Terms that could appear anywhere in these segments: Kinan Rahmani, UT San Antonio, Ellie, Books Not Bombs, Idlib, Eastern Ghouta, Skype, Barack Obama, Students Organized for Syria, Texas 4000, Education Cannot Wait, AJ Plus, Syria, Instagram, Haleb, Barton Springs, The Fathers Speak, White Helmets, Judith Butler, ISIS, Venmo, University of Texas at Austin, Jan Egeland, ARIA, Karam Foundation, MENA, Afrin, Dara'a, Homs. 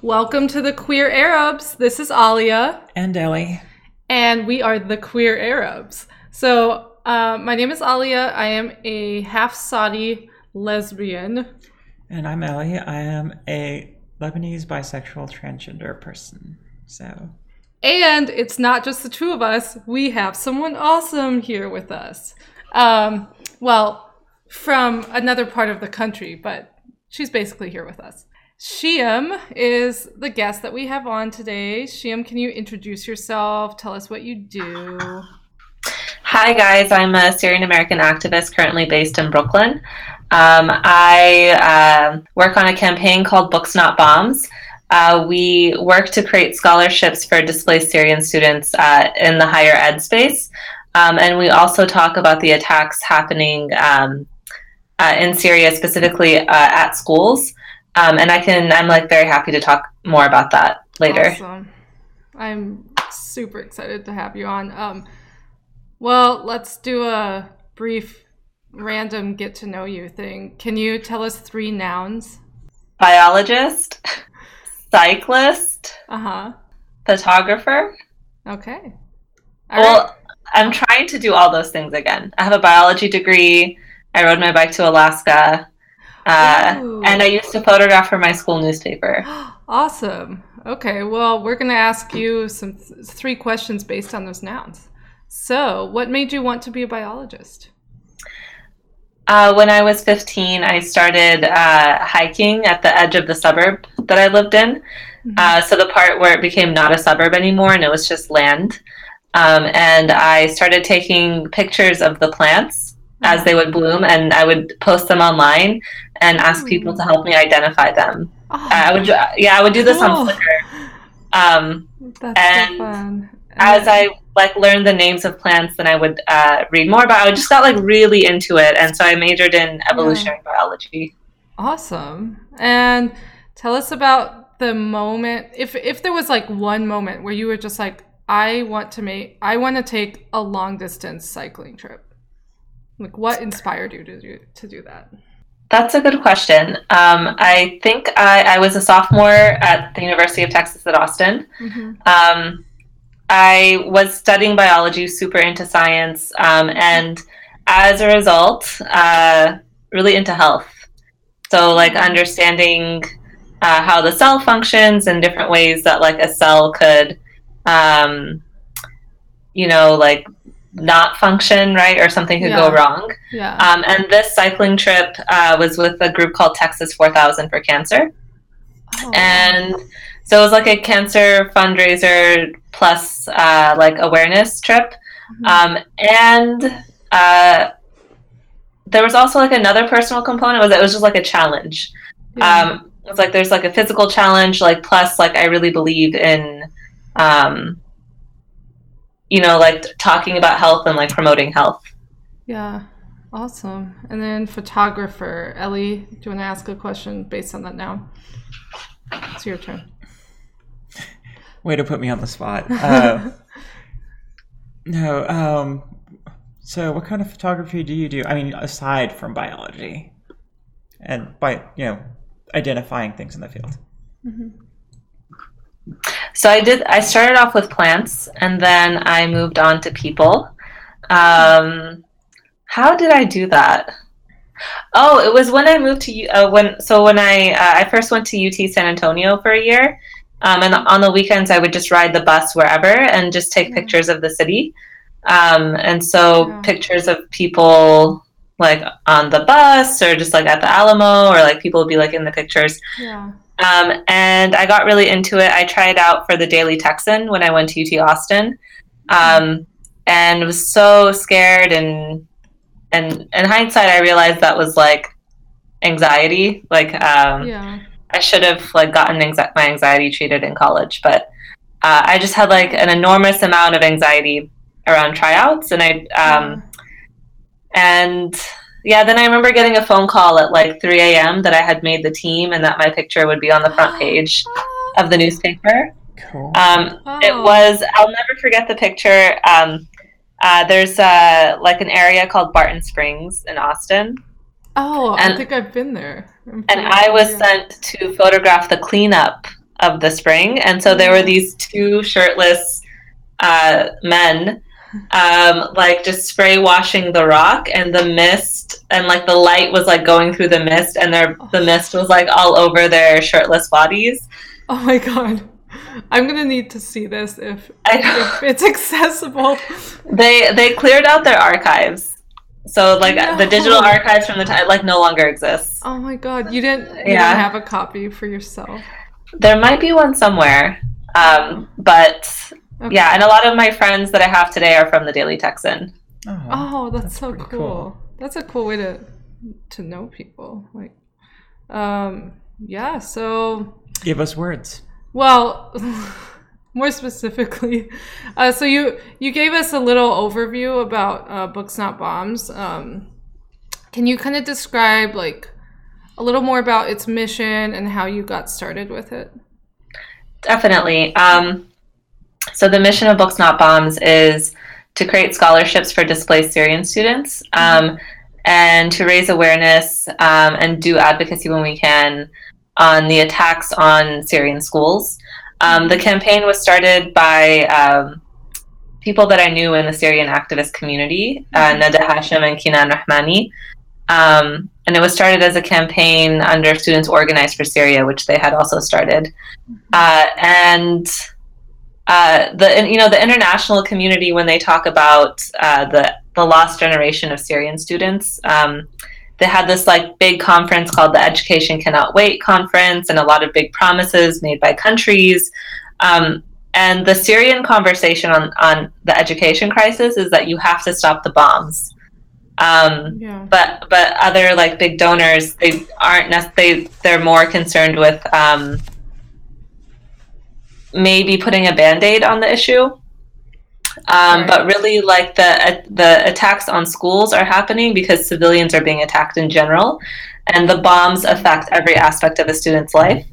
Welcome to the Queer Arabs. This is Alia. And Ellie. And we are the Queer Arabs. So my name is Alia. I am a half Saudi lesbian. And I'm Ellie. I am a Lebanese bisexual transgender person. So. And it's not just the two of us. We have someone awesome here with us. Well, from another part of the country, but she's basically here with us. Shiyam is the guest that we have on today. Shiyam, can you introduce yourself? Tell us what you do. Hi, guys. I'm a Syrian American activist currently based in Brooklyn. I work on a campaign called Books Not Bombs. We work to create scholarships for displaced Syrian students in the higher ed space. And we also talk about the attacks happening in Syria, specifically at schools. And I'm very happy to talk more about that later. Awesome. I'm super excited to have you on. Well, let's do a brief random get to know you thing. Can you tell us three nouns? Biologist, cyclist, photographer. Okay. All well, right. I'm trying to do all those things again. I have a biology degree. I rode my bike to Alaska. And I used to photograph for my school newspaper. Awesome. Okay, well, we're going to ask you some three questions based on those nouns. So, what made you want to be a biologist? When I was 15, I started hiking at the edge of the suburb that I lived in. Mm-hmm. So the part where it became not a suburb anymore and it was just land. And I started taking pictures of the plants as they would bloom, and I would post them online and ask people to help me identify them. I would do this on Flickr. That's so fun. As I learned the names of plants, then I would read more about it. I just got really into it, and so I majored in evolutionary biology. Awesome. And tell us about the moment, if there was one moment where you were just I want to take a long distance cycling trip. What inspired you to do that? That's a good question. I think I was a sophomore at the University of Texas at Austin. Mm-hmm. I was studying biology, super into science, and as a result, really into health. So, understanding how the cell functions and different ways that, a cell could, not function right, or something could go wrong. Yeah. And this cycling trip was with a group called Texas 4000 for Cancer. And so it was a cancer fundraiser plus awareness trip. Mm-hmm. And there was also another personal component. It was just a challenge. Yeah. It was there's a physical challenge plus I really believe in talking about health and promoting health. Yeah. Awesome. And then photographer. Ellie, do you want to ask a question based on that now? It's your turn. Way to put me on the spot. No. So what kind of photography do you do? I mean, aside from biology and by, identifying things in the field. Mm-hmm. So I started off with plants, and then I moved on to people. How did I do that? Oh, it was when I moved to I first went to UT San Antonio for a year, and on the weekends I would just ride the bus wherever and just take pictures of the city, and so pictures of people on the bus or just at the Alamo, or people would be in the pictures. Yeah. And I got really into it. I tried out for the Daily Texan when I went to UT Austin, and was so scared. And in hindsight, I realized that was anxiety. I should have gotten my anxiety treated in college, but I just had an enormous amount of anxiety around tryouts, and then I remember getting a phone call at 3 a.m. that I had made the team and that my picture would be on the front page of the newspaper. Cool. I'll never forget the picture. There's an area called Barton Springs in Austin. Oh, I think I've been there. And I was sent to photograph the cleanup of the spring. And so there were these two shirtless men, like just spray washing the rock, and the mist and like the light was like going through the mist, and the mist was like all over their shirtless bodies. Oh my God. I'm going to need to see this if it's accessible. They cleared out their archives. So, like, no. The digital archives from the time, like, no longer exists. Oh, my God. You didn't have a copy for yourself. There might be one somewhere. Okay. Yeah, and a lot of my friends that I have today are from the Daily Texan. Oh, that's so cool. That's a cool way to know people. Like, yeah, so... Give us words. Well, more specifically, so you gave us a little overview about Books Not Bombs. Can you kind of describe like a little more about its mission and how you got started with it? Definitely. So the mission of Books Not Bombs is to create scholarships for displaced Syrian students, and to raise awareness and do advocacy when we can on the attacks on Syrian schools. The campaign was started by people that I knew in the Syrian activist community, Nada Hashem and Kinan Rahmani. And it was started as a campaign under Students Organized for Syria, which they had also started. The international community, when they talk about the lost generation of Syrian students, they had this like big conference called the Education Cannot Wait conference, and a lot of big promises made by countries. And the Syrian conversation on the education crisis is that you have to stop the bombs. But other like big donors, they aren't necessarily, they're more concerned with maybe putting a Band-Aid on the issue. But really, like the attacks on schools are happening because civilians are being attacked in general, and the bombs affect every aspect of a student's life.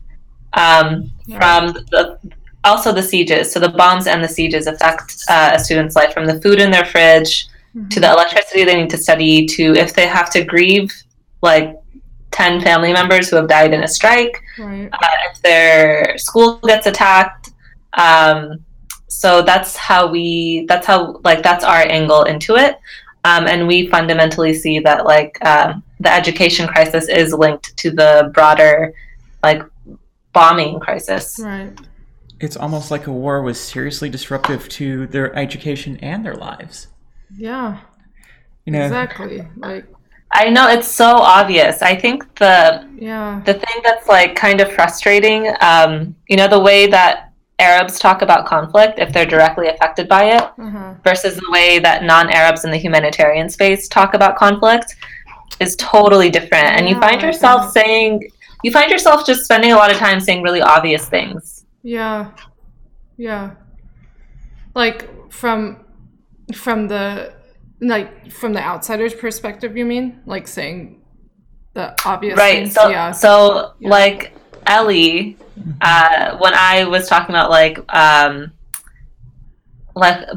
Also the sieges, so the bombs and the sieges affect a student's life, from the food in their fridge to the electricity they need to study, to if they have to grieve like 10 family members who have died in a strike, if their school gets attacked. So that's our angle into it. And we fundamentally see that like the education crisis is linked to the broader like bombing crisis. Right. It's almost like a war was seriously disruptive to their education and their lives. Yeah, exactly. Like, I know it's so obvious. I think the thing that's like kind of frustrating, the way that Arabs talk about conflict if they're directly affected by it versus the way that non-Arabs in the humanitarian space talk about conflict is totally different. And you find yourself just spending a lot of time saying really obvious things. Yeah. Like from the outsider's perspective, you mean? Like saying the obvious things. Like Ellie, when I was talking about like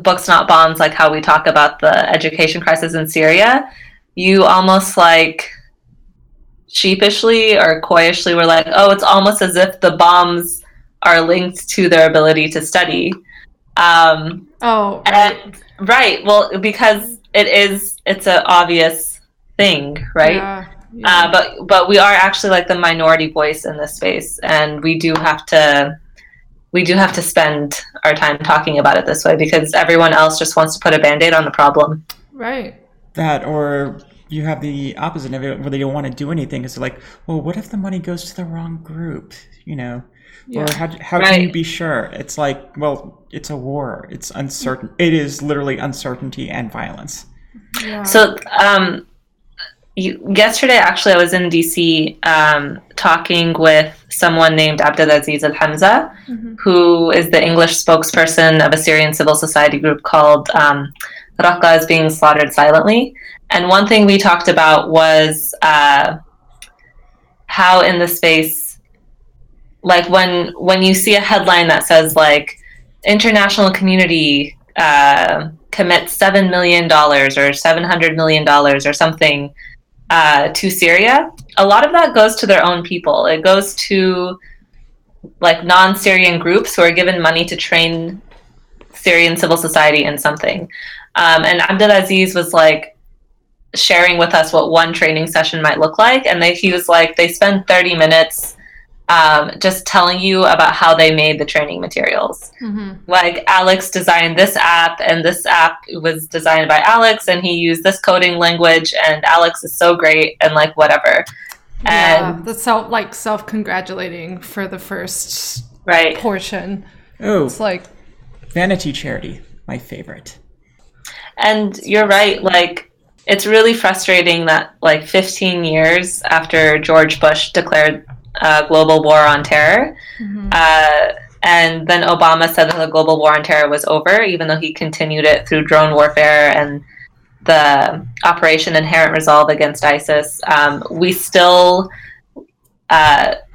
Books Not Bombs, like how we talk about the education crisis in Syria, you almost like sheepishly or coyishly were like, oh, it's almost as if the bombs are linked to their ability to study. Well, because it's an obvious thing, right? Yeah. But we are actually like the minority voice in this space, and we do have to spend our time talking about it this way because everyone else just wants to put a Band-Aid on the problem. Right. That, or you have the opposite of it where they don't want to do anything. It's like, well, what if the money goes to the wrong group? Or how can you be sure? It's like, well, it's a war. It's uncertain. It is literally uncertainty and violence. Yeah. So, yesterday, actually, I was in DC talking with someone named Abdulaziz Alhamza, who is the English spokesperson of a Syrian civil society group called Raqqa is being slaughtered silently. And one thing we talked about was how in the space, like when you see a headline that says like international community commits $7 million or $700 million or something to Syria, a lot of that goes to their own people. It goes to like non-Syrian groups who are given money to train Syrian civil society in something. And Abdulaziz was like sharing with us what one training session might look like. And he was like, they spend 30 minutes just telling you about how they made the training materials. Mm-hmm. Like Alex designed this app, and this app was designed by Alex, and he used this coding language, and Alex is so great, and like whatever. And yeah, that's self-congratulating for the first portion. Oh, it's like vanity charity, my favorite. And you're right, like it's really frustrating that like 15 years after George Bush declared a global war on terror, mm-hmm. And then Obama said that the global war on terror was over, even though he continued it through drone warfare and the Operation Inherent Resolve against ISIS. We still, the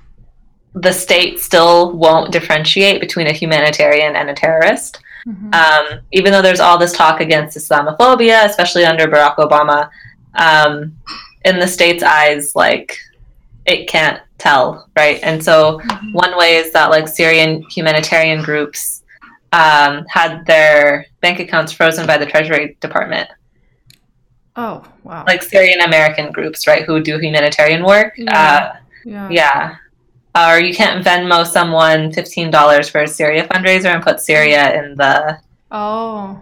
state still won't differentiate between a humanitarian and a terrorist. Mm-hmm. Even though there's all this talk against Islamophobia, especially under Barack Obama, in the state's eyes, like, it can't tell, right? And so mm-hmm. one way is that like Syrian humanitarian groups had their bank accounts frozen by the Treasury Department. Oh, wow. Like Syrian American groups, right, who do humanitarian work. Yeah. Or you can't Venmo someone $15 for a Syria fundraiser and put Syria in the... Oh.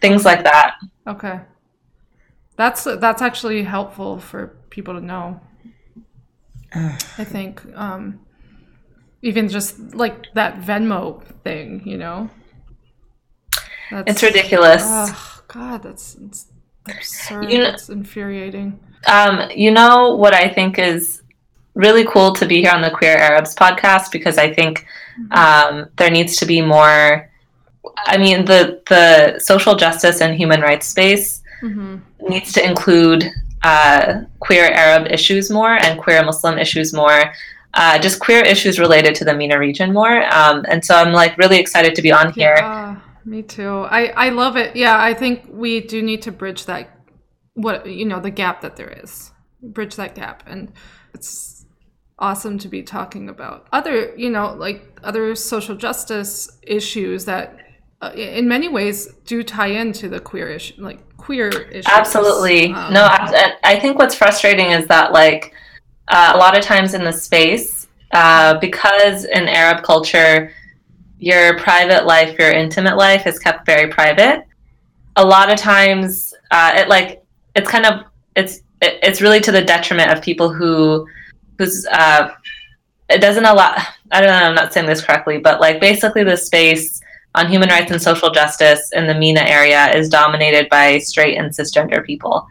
Things like that. Okay. That's actually helpful for people to know. I think even just like that Venmo thing, you know? It's ridiculous. Oh, God, that's absurd. It's infuriating. You know what I think is really cool to be here on the Queer Arabs podcast, because I think there needs to be more, I mean, the social justice and human rights space mm-hmm. needs to include queer Arab issues more and queer Muslim issues more, just queer issues related to the MENA region more. And so I'm like really excited to be on here. Yeah, me too. I love it. Yeah, I think we do need to bridge that, the gap that there is, bridge that gap. And it's awesome to be talking about other, other social justice issues that in many ways do tie into the queer issue, queer issues. Absolutely. I think what's frustrating is that a lot of times in the space, because in Arab culture, your private life, your intimate life is kept very private. A lot of times it's really to the detriment of people who's it doesn't allow, I don't know, I'm not saying this correctly, but like basically the space on human rights and social justice in the MENA area is dominated by straight and cisgender people.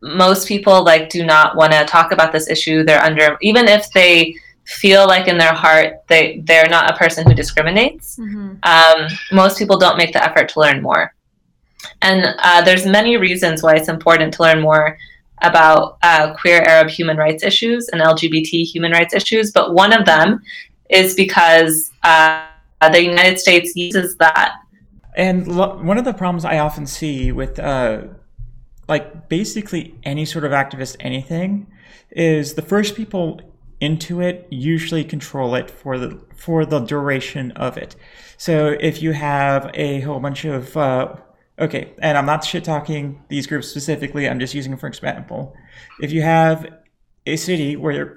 Most people do not want to talk about this issue. They're under, even if they feel like in their heart, they're not a person who discriminates. Mm-hmm. Most people don't make the effort to learn more. And there's many reasons why it's important to learn more about queer Arab human rights issues and LGBT human rights issues. But one of them is because the United States uses that. And one of the problems I often see with basically any sort of activist anything is the first people into it usually control it for the duration of it. So if you have a whole bunch of and I'm not shit talking these groups specifically, I'm just using them for example. If you have a city where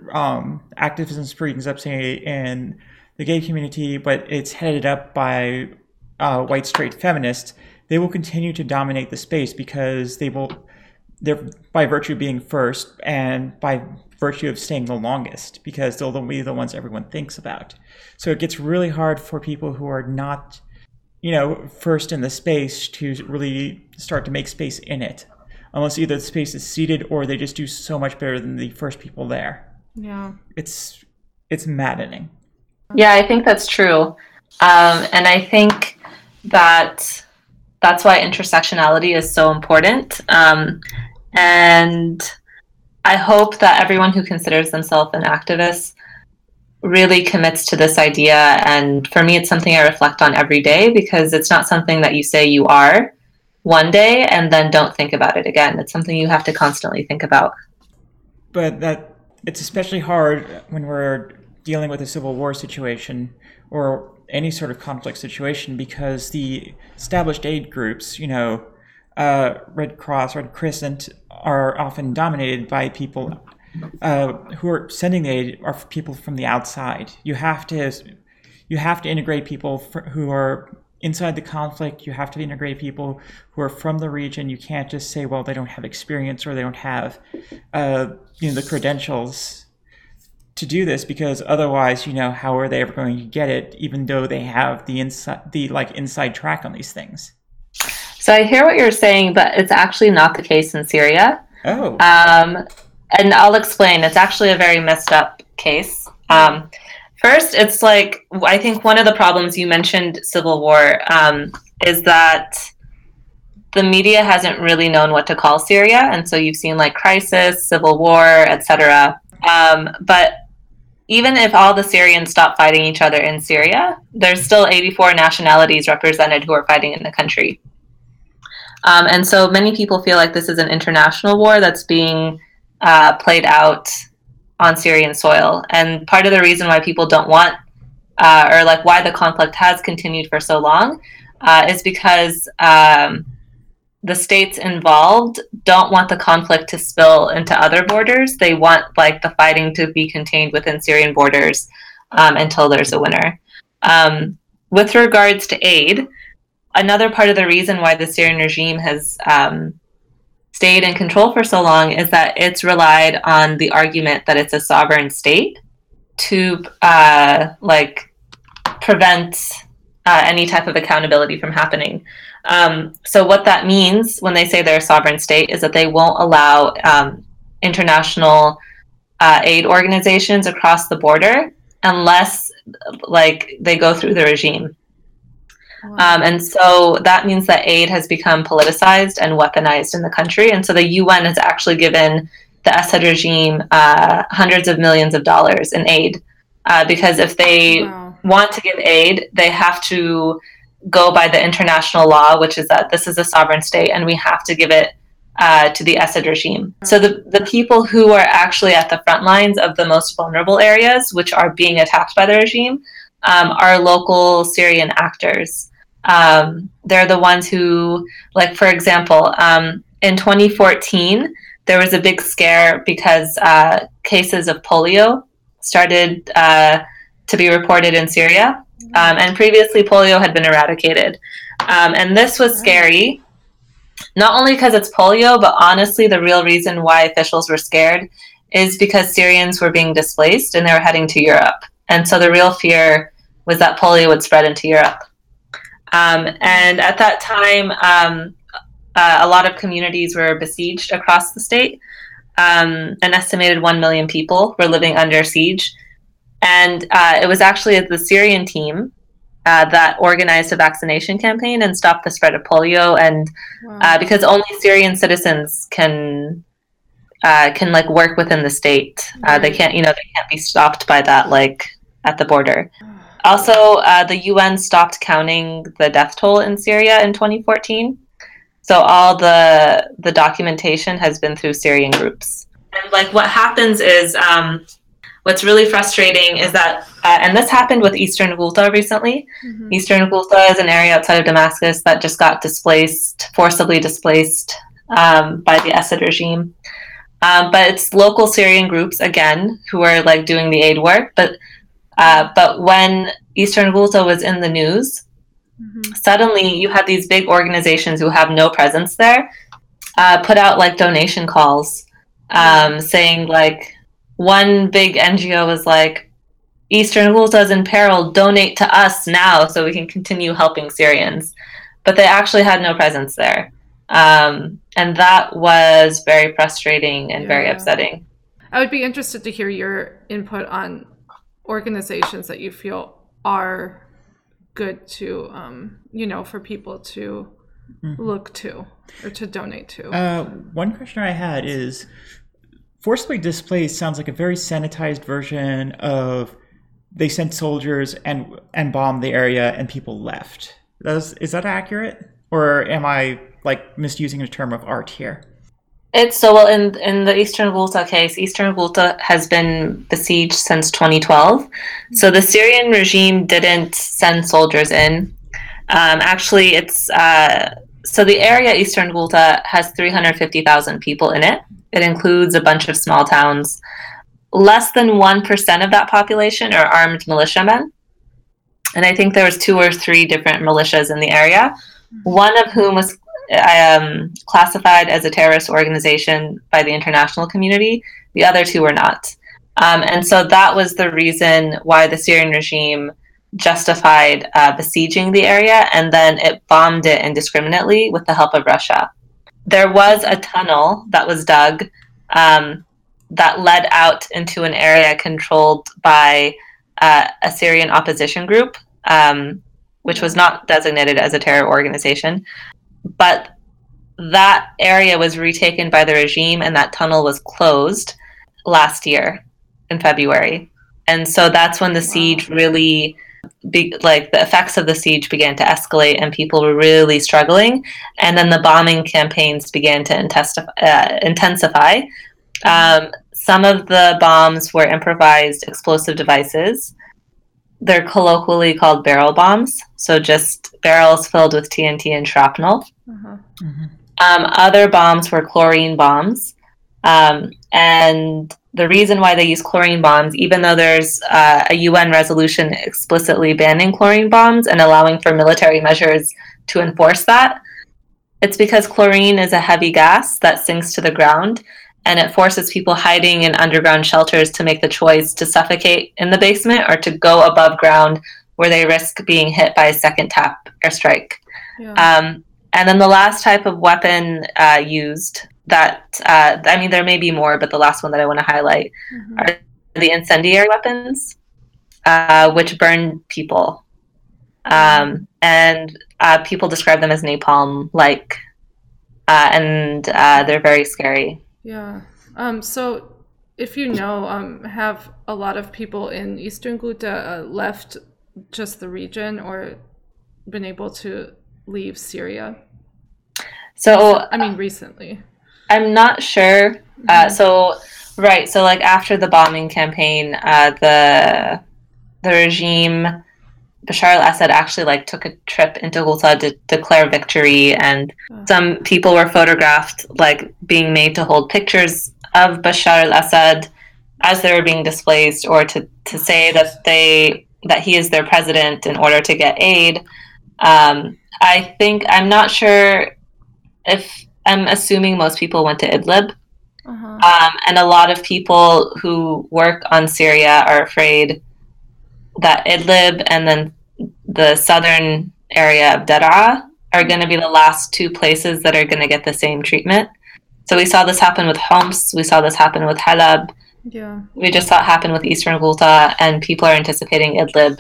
activism springs up, say, in the gay community, but it's headed up by white straight feminists, they will continue to dominate the space because they're by virtue of being first and by virtue of staying the longest, because they'll be the ones everyone thinks about. So it gets really hard for people who are not, first in the space to really start to make space in it. Unless either the space is seated or they just do so much better than the first people there. Yeah. It's maddening. Yeah, I think that's true. And I think that that's why intersectionality is so important. And I hope that everyone who considers themselves an activist really commits to this idea. And for me, it's something I reflect on every day, because it's not something that you say you are one day and then don't think about it again. It's something you have to constantly think about. But that It's especially hard when we're dealing with a civil war situation or any sort of conflict situation, because the established aid groups, Red Cross, Red Crescent, are often dominated by people who are sending aid are people from the outside. You have to integrate people who are inside the conflict. You have to integrate people who are from the region. You can't just say, well, they don't have experience or they don't have the credentials to do this, because otherwise, how are they ever going to get it, even though they have the inside track on these things. So I hear what you're saying, but it's actually not the case in Syria. Oh. And I'll explain. It's actually a very messed up case. First, it's like, I think one of the problems you mentioned, civil war, is that the media hasn't really known what to call Syria. And so you've seen like crisis, civil war, etc. But even if all the Syrians stop fighting each other in Syria, there's still 84 nationalities represented who are fighting in the country. And so many people feel like this is an international war that's being played out on Syrian soil. And part of the reason why people don't want, why the conflict has continued for so long is because the states involved don't want the conflict to spill into other borders. They want the fighting to be contained within Syrian borders until there's a winner. With regards to aid, another part of the reason why the Syrian regime has stayed in control for so long is that it's relied on the argument that it's a sovereign state to prevent any type of accountability from happening. So what that means when they say they're a sovereign state is that they won't allow international aid organizations across the border unless they go through the regime. And so that means that aid has become politicized and weaponized in the country. And so the UN has actually given the Assad regime hundreds of millions of dollars in aid, because if they want to give aid, they have to go by the international law, which is that this is a sovereign state and we have to give it to the Assad regime. So the people who are actually at the front lines of the most vulnerable areas, which are being attacked by the regime, are local Syrian actors. They're the ones who, for example, in 2014, there was a big scare because cases of polio started to be reported in Syria. And previously, polio had been eradicated. And this was scary, not only because it's polio, but honestly, the real reason why officials were scared is because Syrians were being displaced and they were heading to Europe. And so the real fear was that polio would spread into Europe. And at that time, a lot of communities were besieged across the state. An estimated 1 million people were living under siege. And it was actually the Syrian team that organized a vaccination campaign and stopped the spread of polio. And because only Syrian citizens can work within the state. They can't be stopped by that, at the border. Also, the UN stopped counting the death toll in Syria in 2014. So all the documentation has been through Syrian groups. And what happens is, what's really frustrating is that, and this happened with Eastern Ghouta recently. Mm-hmm. Eastern Ghouta is an area outside of Damascus that just got forcibly displaced by the Assad regime. But it's local Syrian groups, again, who are doing the aid work. But when Eastern Ghouta was in the news, suddenly you had these big organizations who have no presence there put out donation calls saying one big NGO was Eastern Ghouta is in peril, donate to us now so we can continue helping Syrians. But they actually had no presence there. And that was very frustrating and very upsetting. I would be interested to hear your input on organizations that you feel are good to, for people to look to or to donate to. One question I had is, forcibly displaced sounds like a very sanitized version of they sent soldiers and bombed the area and people left. Is that accurate? Or am I misusing the term of art here? It's so well in the Eastern Ghouta case. Eastern Ghouta has been besieged since 2012, so the Syrian regime didn't send soldiers in. Actually, it's so the area Eastern Ghouta has 350,000 people in it. It includes a bunch of small towns. Less than 1% of that population are armed militiamen, and I think there was 2 or 3 different militias in the area. One of whom was classified as a terrorist organization by the international community. The other 2 were not. And so that was the reason why the Syrian regime justified besieging the area, and then it bombed it indiscriminately with the help of Russia. There was a tunnel that was dug that led out into an area controlled by a Syrian opposition group, which was not designated as a terror organization. But that area was retaken by the regime, and that tunnel was closed last year in February. And so that's when the siege really, the effects of the siege began to escalate, and people were really struggling. And then the bombing campaigns began to intensify. Some of the bombs were improvised explosive devices. They're colloquially called barrel bombs, so just barrels filled with TNT and shrapnel. Other bombs were chlorine bombs, and the reason why they use chlorine bombs, even though there's a UN resolution explicitly banning chlorine bombs and allowing for military measures to enforce that, it's because chlorine is a heavy gas that sinks to the ground, and it forces people hiding in underground shelters to make the choice to suffocate in the basement or to go above ground where they risk being hit by a second tap airstrike. Yeah. And then the last type of weapon used that, I mean, there may be more, but the last one that I want to highlight are the incendiary weapons, which burn people. And people describe them as napalm-like, and they're very scary. Yeah. So if you know, have a lot of people in Eastern Ghouta left just the region or been able to leave Syria? So I mean, recently. I'm not sure. So like after the bombing campaign, the regime, Bashar al-Assad actually took a trip into Ghouta to declare victory, and some people were photographed being made to hold pictures of Bashar al-Assad as they were being displaced, or to say that he is their president in order to get aid. I think, I'm not sure if, I'm assuming most people went to Idlib, and a lot of people who work on Syria are afraid that Idlib and then the southern area of Dara'a are going to be the last 2 places that are going to get the same treatment. So we saw this happen with Homs. We saw this happen with Haleb. Yeah. We just saw it happen with Eastern Ghouta, and people are anticipating Idlib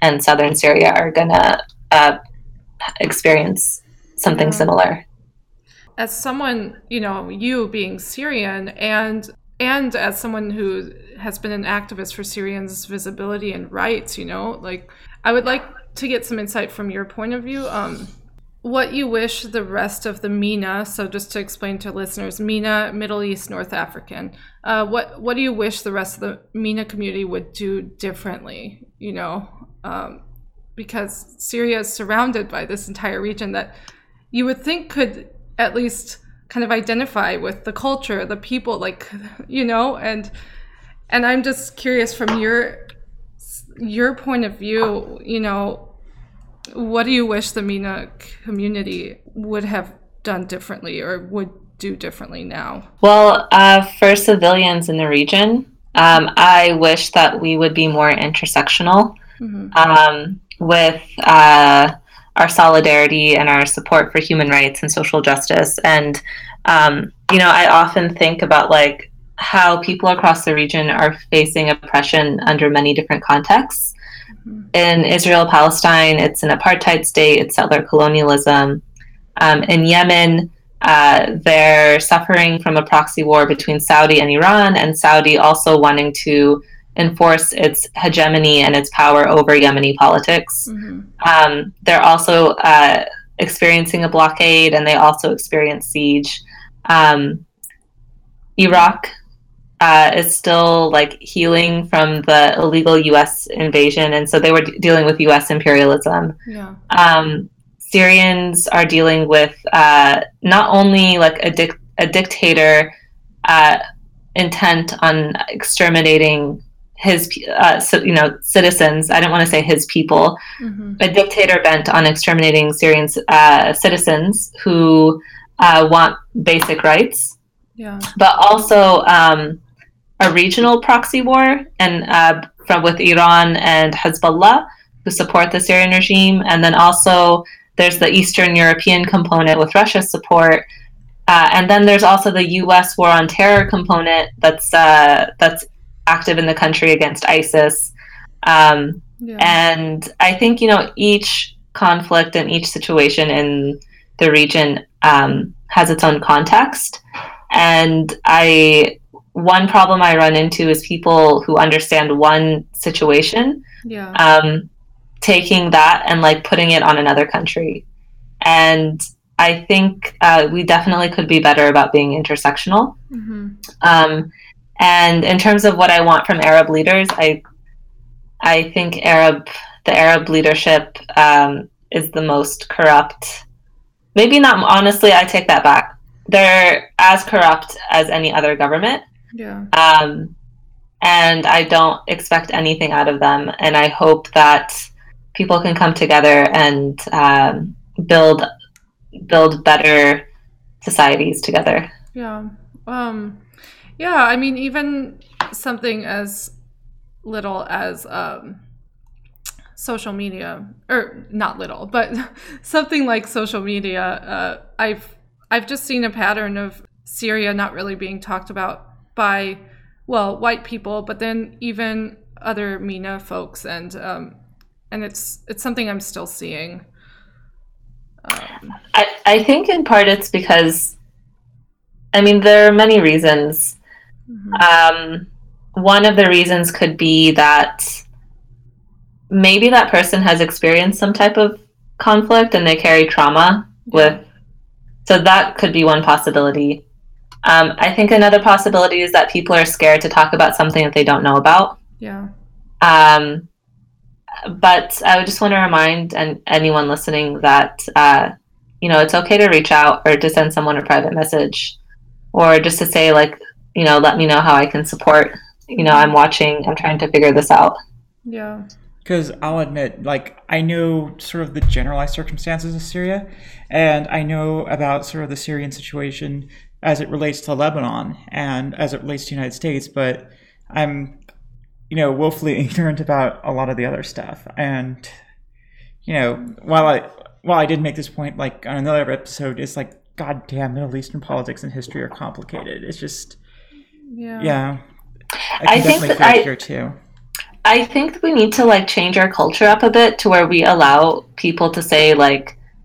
and southern Syria are going to experience something similar. As someone, you being Syrian, and as someone who has been an activist for Syrians' visibility and rights, I would like to get some insight from your point of view. What you wish the rest of the MENA, so just to explain to listeners, MENA, Middle East, North African, what do you wish the rest of the MENA community would do differently, because Syria is surrounded by this entire region that you would think could at least kind of identify with the culture, the people, and I'm just curious from your point of view, what do you wish the MENA community would have done differently or would do differently now? Well, for civilians in the region, I wish that we would be more intersectional with our solidarity and our support for human rights and social justice. And, I often think about how people across the region are facing oppression under many different contexts. In Israel, Palestine, it's an apartheid state, it's settler colonialism. In Yemen, they're suffering from a proxy war between Saudi and Iran, and Saudi also wanting to enforce its hegemony and its power over Yemeni politics. They're also experiencing a blockade, and they also experience siege. Iraq is still like healing from the illegal U.S. invasion, and so they were dealing with U.S. imperialism. Yeah. Syrians are dealing with not only like a dictator intent on exterminating his, citizens. I don't want to say his people, mm-hmm. a dictator bent on exterminating Syrian citizens who want basic rights, yeah. but also a regional proxy war and with Iran and Hezbollah, who support the Syrian regime, and then also there's the Eastern European component with Russia's support, and then there's also the U.S. war on terror component that's active in the country against ISIS, and I think each conflict and each situation in the region has its own context. And one problem I run into is people who understand one situation, taking that and like putting it on another country. And I think we definitely could be better about being intersectional. Mm-hmm. And in terms of what I want from Arab leaders, I think the Arab leadership is the most corrupt. Maybe not, honestly, I take that back. They're as corrupt as any other government. Yeah. And I don't expect anything out of them. And I hope that people can come together and build better societies together. Yeah. Yeah, I mean, even something as little as social media, or not little, but something like social media, I've just seen a pattern of Syria not really being talked about by, white people, but then even other MENA folks, and it's something I'm still seeing. I think in part it's because, I mean, there are many reasons. One of the reasons could be that maybe that person has experienced some type of conflict and they carry trauma with, so that could be one possibility. I think another possibility is that people are scared to talk about something that they don't know about. Yeah. But I would just want to remind anyone listening that, it's okay to reach out or to send someone a private message or just to say let me know how I can support. I'm watching. I'm trying to figure this out. Yeah. Because I'll admit, I know sort of the generalized circumstances of Syria, and I know about sort of the Syrian situation as it relates to Lebanon and as it relates to the United States, but I'm, woefully ignorant about a lot of the other stuff. And, while I did make this point, on another episode, it's goddamn Middle Eastern politics and history are complicated. It's just... Yeah. I think that here too. I think we need to change our culture up a bit to where we allow people to say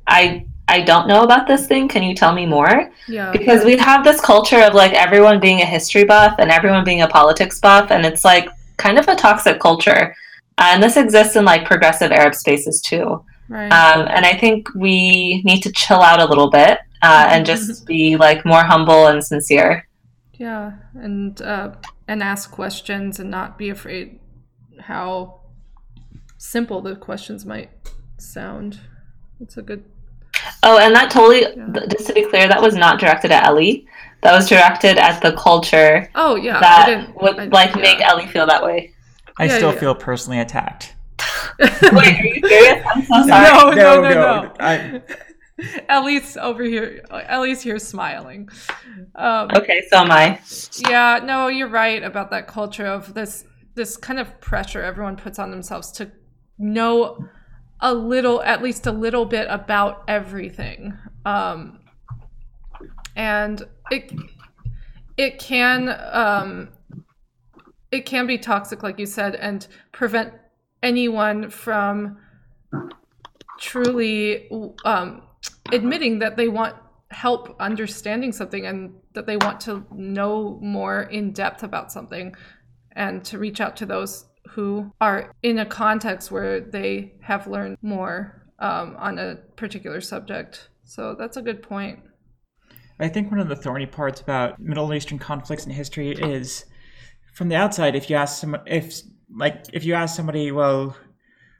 I don't know about this thing. Can you tell me more? Yeah. Because we have this culture of everyone being a history buff and everyone being a politics buff, and it's kind of a toxic culture. And this exists in progressive Arab spaces too. Right. And I think we need to chill out a little bit and just be more humble and sincere. Yeah, and ask questions and not be afraid how simple the questions might sound. It's a good... Oh, and that totally, just to be clear, that was not directed at Ellie. That was directed at the culture. Oh, yeah. That would make Ellie feel that way. I still feel personally attacked. Wait, are you serious? I'm so sorry. No. Ellie's over here. Ellie's here smiling. Okay, so am I. Yeah, no, you're right about that culture of this kind of pressure everyone puts on themselves to know at least a little bit about everything. And it can be toxic, like you said, and prevent anyone from truly admitting that they want help understanding something and that they want to know more in depth about something, and to reach out to those who are in a context where they have learned more on a particular subject. So that's a good point. I think one of the thorny parts about Middle Eastern conflicts in history is, from the outside, if you ask somebody, well,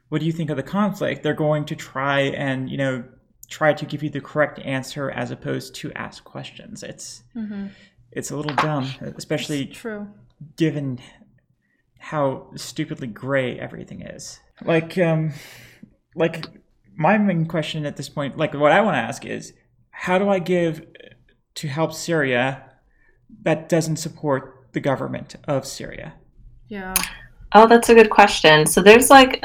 what do you think of the conflict? They're going to try and, you know, try to give you the correct answer as opposed to ask questions. It's a little dumb, especially given how stupidly gray everything is. Like my main question at this point, like what I want to ask is, how do I give to help Syria that doesn't support the government of Syria? Yeah. Oh, that's a good question. So there's like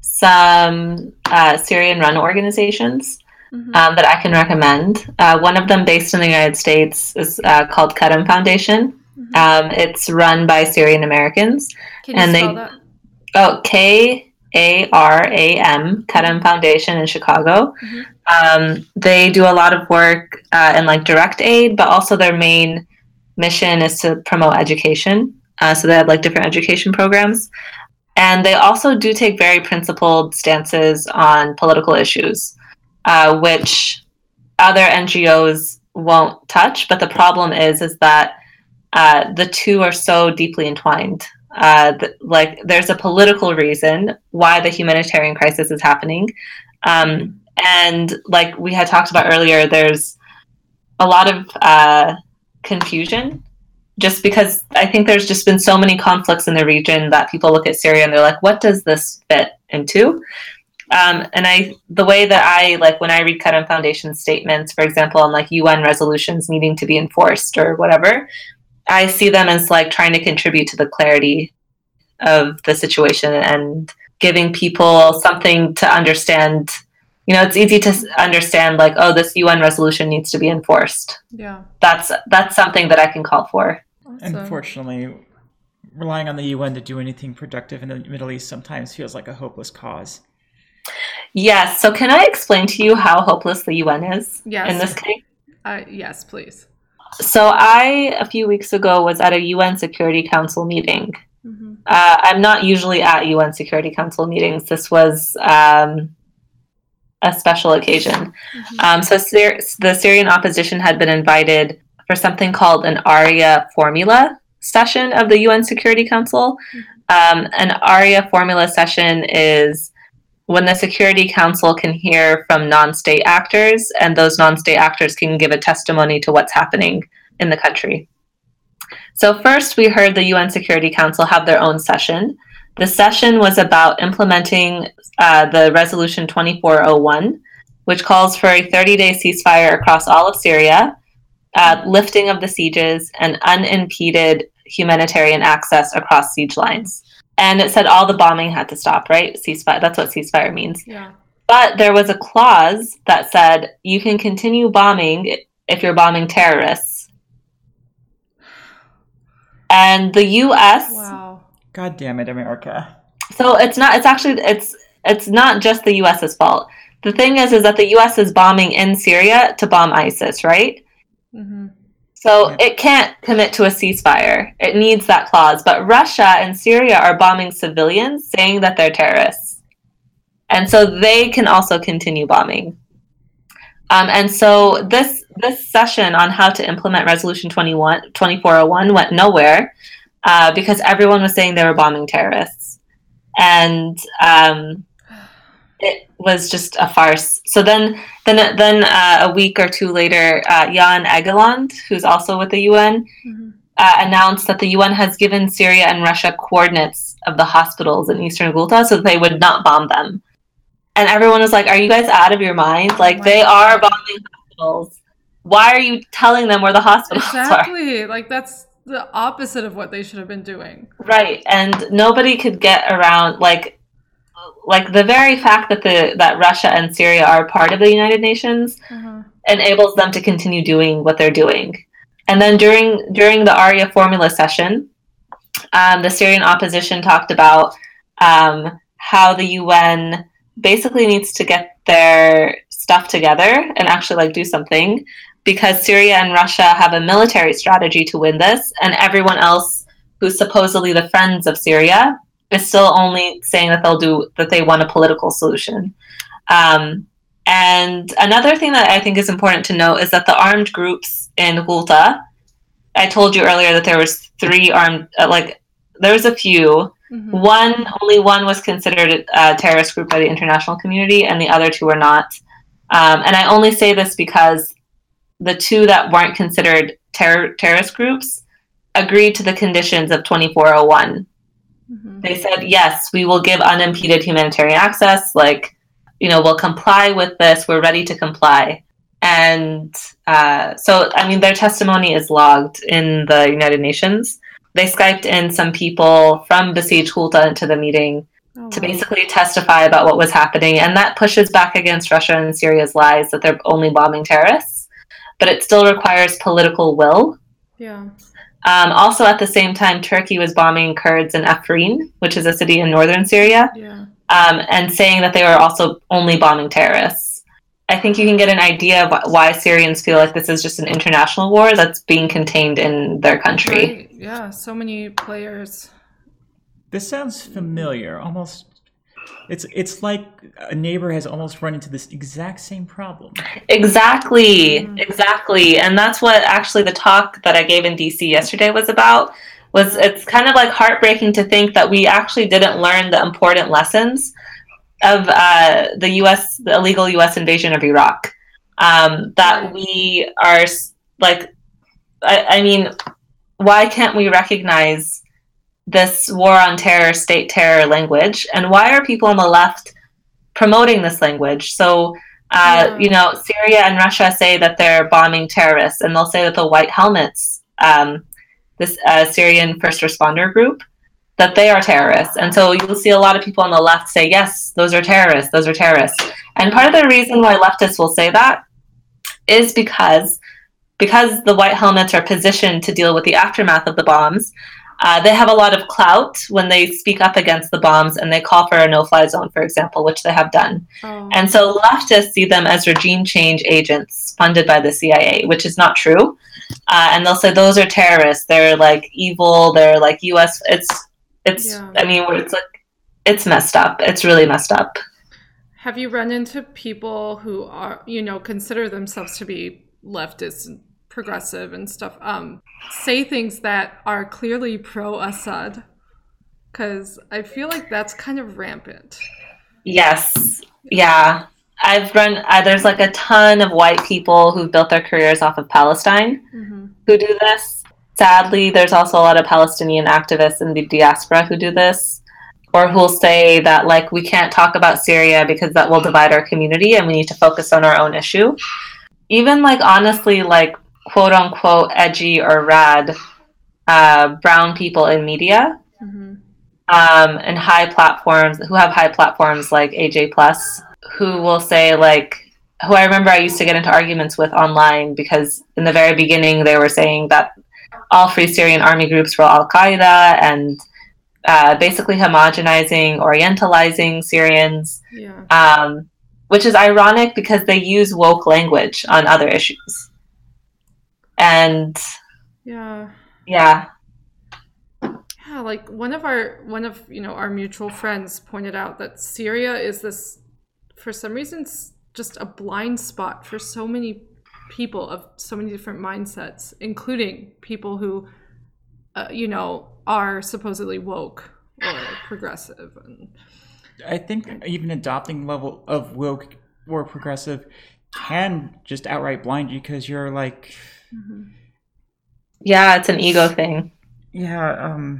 some Syrian-run organizations that I can recommend. One of them based in the United States is called Karam Foundation. It's run by Syrian Americans. Can you spell that? Oh, Karam, Karam Foundation in Chicago. They do a lot of work in like direct aid, but also their main mission is to promote education. So they have like different education programs. And they also do take very principled stances on political issues, which other NGOs won't touch. But the problem is that the two are so deeply entwined. Like there's a political reason why the humanitarian crisis is happening. And like we had talked about earlier, there's a lot of confusion just because I think there's just been so many conflicts in the region that people look at Syria and they're like, what does this fit into? And the way that I, like when I read Karam Foundation statements, for example, on like UN resolutions needing to be enforced or whatever, I see them as like trying to contribute to the clarity of the situation and giving people something to understand. You know, it's easy to understand like, oh, this UN resolution needs to be enforced. Yeah. That's something that I can call for. Awesome. Unfortunately, relying on the UN to do anything productive in the Middle East sometimes feels like a hopeless cause. Yes. So can I explain to you how hopeless the UN is in this case? Yes, please. So I, a few weeks ago, was at a UN Security Council meeting. I'm not usually at UN Security Council meetings. This was a special occasion. So the Syrian opposition had been invited for something called an ARIA formula session of the UN Security Council. An ARIA formula session is when the Security Council can hear from non-state actors, and those non-state actors can give a testimony to what's happening in the country. So first, we heard the UN Security Council have their own session. The session was about implementing the Resolution 2401, which calls for a 30-day ceasefire across all of Syria, lifting of the sieges, and unimpeded humanitarian access across siege lines. And it said all the bombing had to stop, right? Ceasefire. That's what ceasefire means. Yeah. But there was a clause that said you can continue bombing if you're bombing terrorists. And the U.S. Wow. God damn it, America. So it's not just the U.S.'s fault. The thing is that the U.S. is bombing in Syria to bomb ISIS, right? So it can't commit to a ceasefire. It needs that clause. But Russia and Syria are bombing civilians, saying that they're terrorists. And so they can also continue bombing. And so this session on how to implement Resolution 2401 went nowhere because everyone was saying they were bombing terrorists. And it was just a farce. So then a week or two later, Jan Egeland, who's also with the UN, announced that the UN has given Syria and Russia coordinates of the hospitals in Eastern Ghouta so that they would not bomb them. And everyone was like, are you guys out of your mind? Like, they are bombing hospitals. Why are you telling them where the hospitals are? Exactly. Like, that's the opposite of what they should have been doing. Right. And nobody could get around, like the very fact that that Russia and Syria are part of the United Nations enables them to continue doing what they're doing. And then during the ARIA formula session, the Syrian opposition talked about how the UN basically needs to get their stuff together and actually like do something, because Syria and Russia have a military strategy to win this, and everyone else who's supposedly the friends of Syria is still only saying that they want a political solution. And another thing that I think is important to note is that the armed groups in Ghouta, I told you earlier that there was three armed, there was a few. Mm-hmm. Only one was considered a terrorist group by the international community, and the other two were not. And I only say this because the two that weren't considered terrorist groups agreed to the conditions of 2401. Mm-hmm. They said, yes, we will give unimpeded humanitarian access, we'll comply with this, we're ready to comply. And their testimony is logged in the United Nations. They Skyped in some people from besieged Ghouta to the meeting to basically testify about what was happening. And that pushes back against Russia and Syria's lies that they're only bombing terrorists, but it still requires political will. Yeah. Also, at the same time, Turkey was bombing Kurds in Afrin, which is a city in northern Syria, yeah. And saying that they were also only bombing terrorists. I think you can get an idea of why Syrians feel like this is just an international war that's being contained in their country. Right. Yeah, so many players. This sounds familiar. Almost, it's like a neighbor has almost run into this exact same problem. Exactly, exactly. And that's what actually the talk that I gave in DC yesterday was about. It's kind of heartbreaking to think that we actually didn't learn the important lessons of the illegal U.S. invasion of Iraq. That we are why can't we recognize this war on terror, state terror language? And why are people on the left promoting this language? So, Syria and Russia say that they're bombing terrorists, and they'll say that the White Helmets, this Syrian first responder group, that they are terrorists. And so you'll see a lot of people on the left say, yes, those are terrorists, those are terrorists. And part of the reason why leftists will say that is because the White Helmets are positioned to deal with the aftermath of the bombs, they have a lot of clout when they speak up against the bombs and they call for a no-fly zone, for example, which they have done. Oh. And so leftists see them as regime change agents funded by the CIA, which is not true. And they'll say those are terrorists. They're evil. They're U.S. It's messed up. It's really messed up. Have you run into people who are, consider themselves to be leftists and progressive and stuff say things that are clearly pro-Assad? Because I feel like that's kind of rampant. Yes. Yeah. I've run... there's a ton of white people who've built their careers off of Palestine who do this. Sadly, there's also a lot of Palestinian activists in the diaspora who do this, or who'll say that, we can't talk about Syria because that will divide our community and we need to focus on our own issue. Even honestly, quote unquote edgy or rad brown people in media and high platforms like AJ Plus, who will say who I remember I used to get into arguments with online because in the very beginning they were saying that all Free Syrian Army groups were Al-Qaeda and basically homogenizing, orientalizing Syrians. Yeah. Which is ironic because they use woke language on other issues. And yeah, one of our mutual friends pointed out that Syria is this, for some reason, just a blind spot for so many people of so many different mindsets, including people who, are supposedly woke or progressive. And I think even adopting level of woke or progressive can just outright blind you because you're yeah, it's an ego thing. Yeah.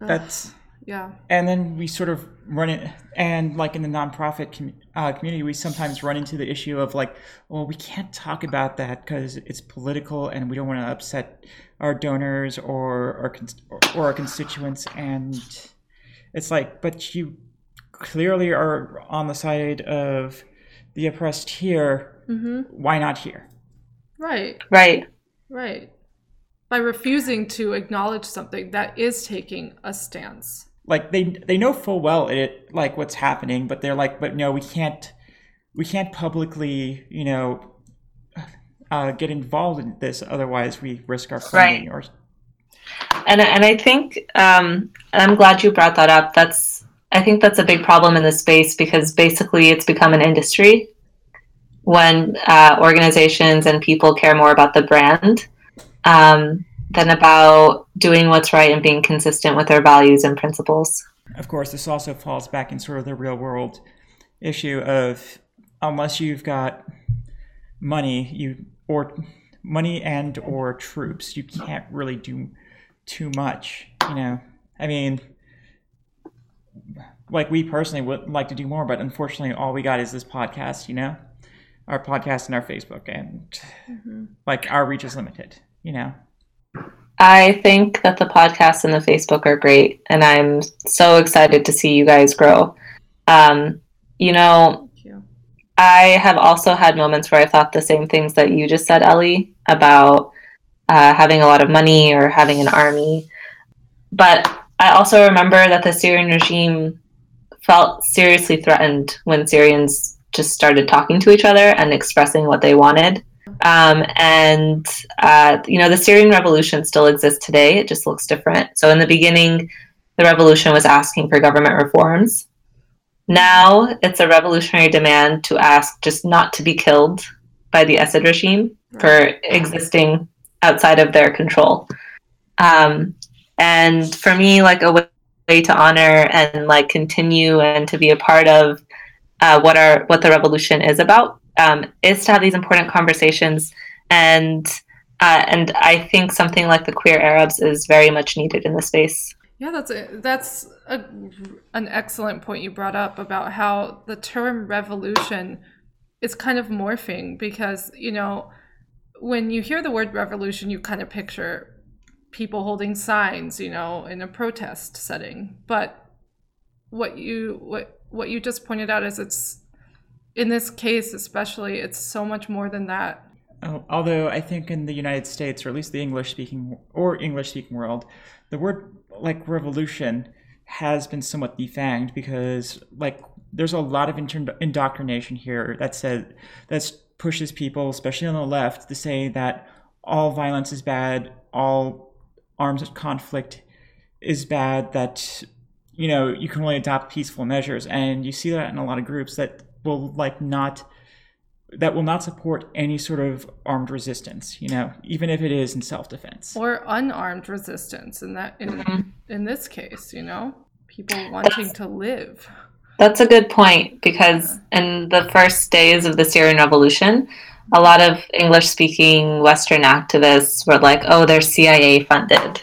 That's yeah. And then we sort of run it, and in the nonprofit community, we sometimes run into the issue of well, we can't talk about that because it's political, and we don't want to upset our donors or our constituents and. It's but you clearly are on the side of the oppressed here. Mm-hmm. Why not here? Right. Right. Right. By refusing to acknowledge something that is taking a stance. They know full well it what's happening, but they're but no, we can't publicly get involved in this, otherwise we risk our funding. Right. Or. And I think I'm glad you brought that up. That's I think that's a big problem in this space because basically it's become an industry when organizations and people care more about the brand than about doing what's right and being consistent with their values and principles. Of course, this also falls back in sort of the real world issue of unless you've got money and troops, you can't really do too much, you know. I mean, like we personally would like to do more, but unfortunately all we got is this podcast, you know, our podcast and our Facebook, and like our reach is limited, you know. I think that the podcast and the Facebook are great, and I'm so excited to see you guys grow. You know, I have also had moments where I thought the same things that you just said, Ellie, about having a lot of money or having an army. But I also remember that the Syrian regime felt seriously threatened when Syrians just started talking to each other and expressing what they wanted. You know, the Syrian revolution still exists today. It just looks different. So in the beginning, the revolution was asking for government reforms. Now it's a revolutionary demand to ask just not to be killed by the Assad regime for existing outside of their control. And for me, like a way to honor and like continue and to be a part of what the revolution is about is to have these important conversations. And I think something like the Queer Arabs is very much needed in this space. Yeah, that's an excellent point you brought up about how the term revolution is kind of morphing because, you know, when you hear the word revolution, you kind of picture people holding signs, you know, in a protest setting. But what you just pointed out is it's, in this case especially, it's so much more than that. Although I think in the United States, or at least the English-speaking world, the word like revolution has been somewhat defanged because like there's a lot of indoctrination here that pushes people, especially on the left, to say that all violence is bad, all arms of conflict is bad, that, you know, you can only adopt peaceful measures. And you see that in a lot of groups that will not support any sort of armed resistance, you know, even if it is in self-defense or unarmed resistance. In this case, you know, people wanting to live. That's a good point because in the first days of the Syrian Revolution, a lot of English-speaking Western activists were like, "Oh, they're CIA funded,"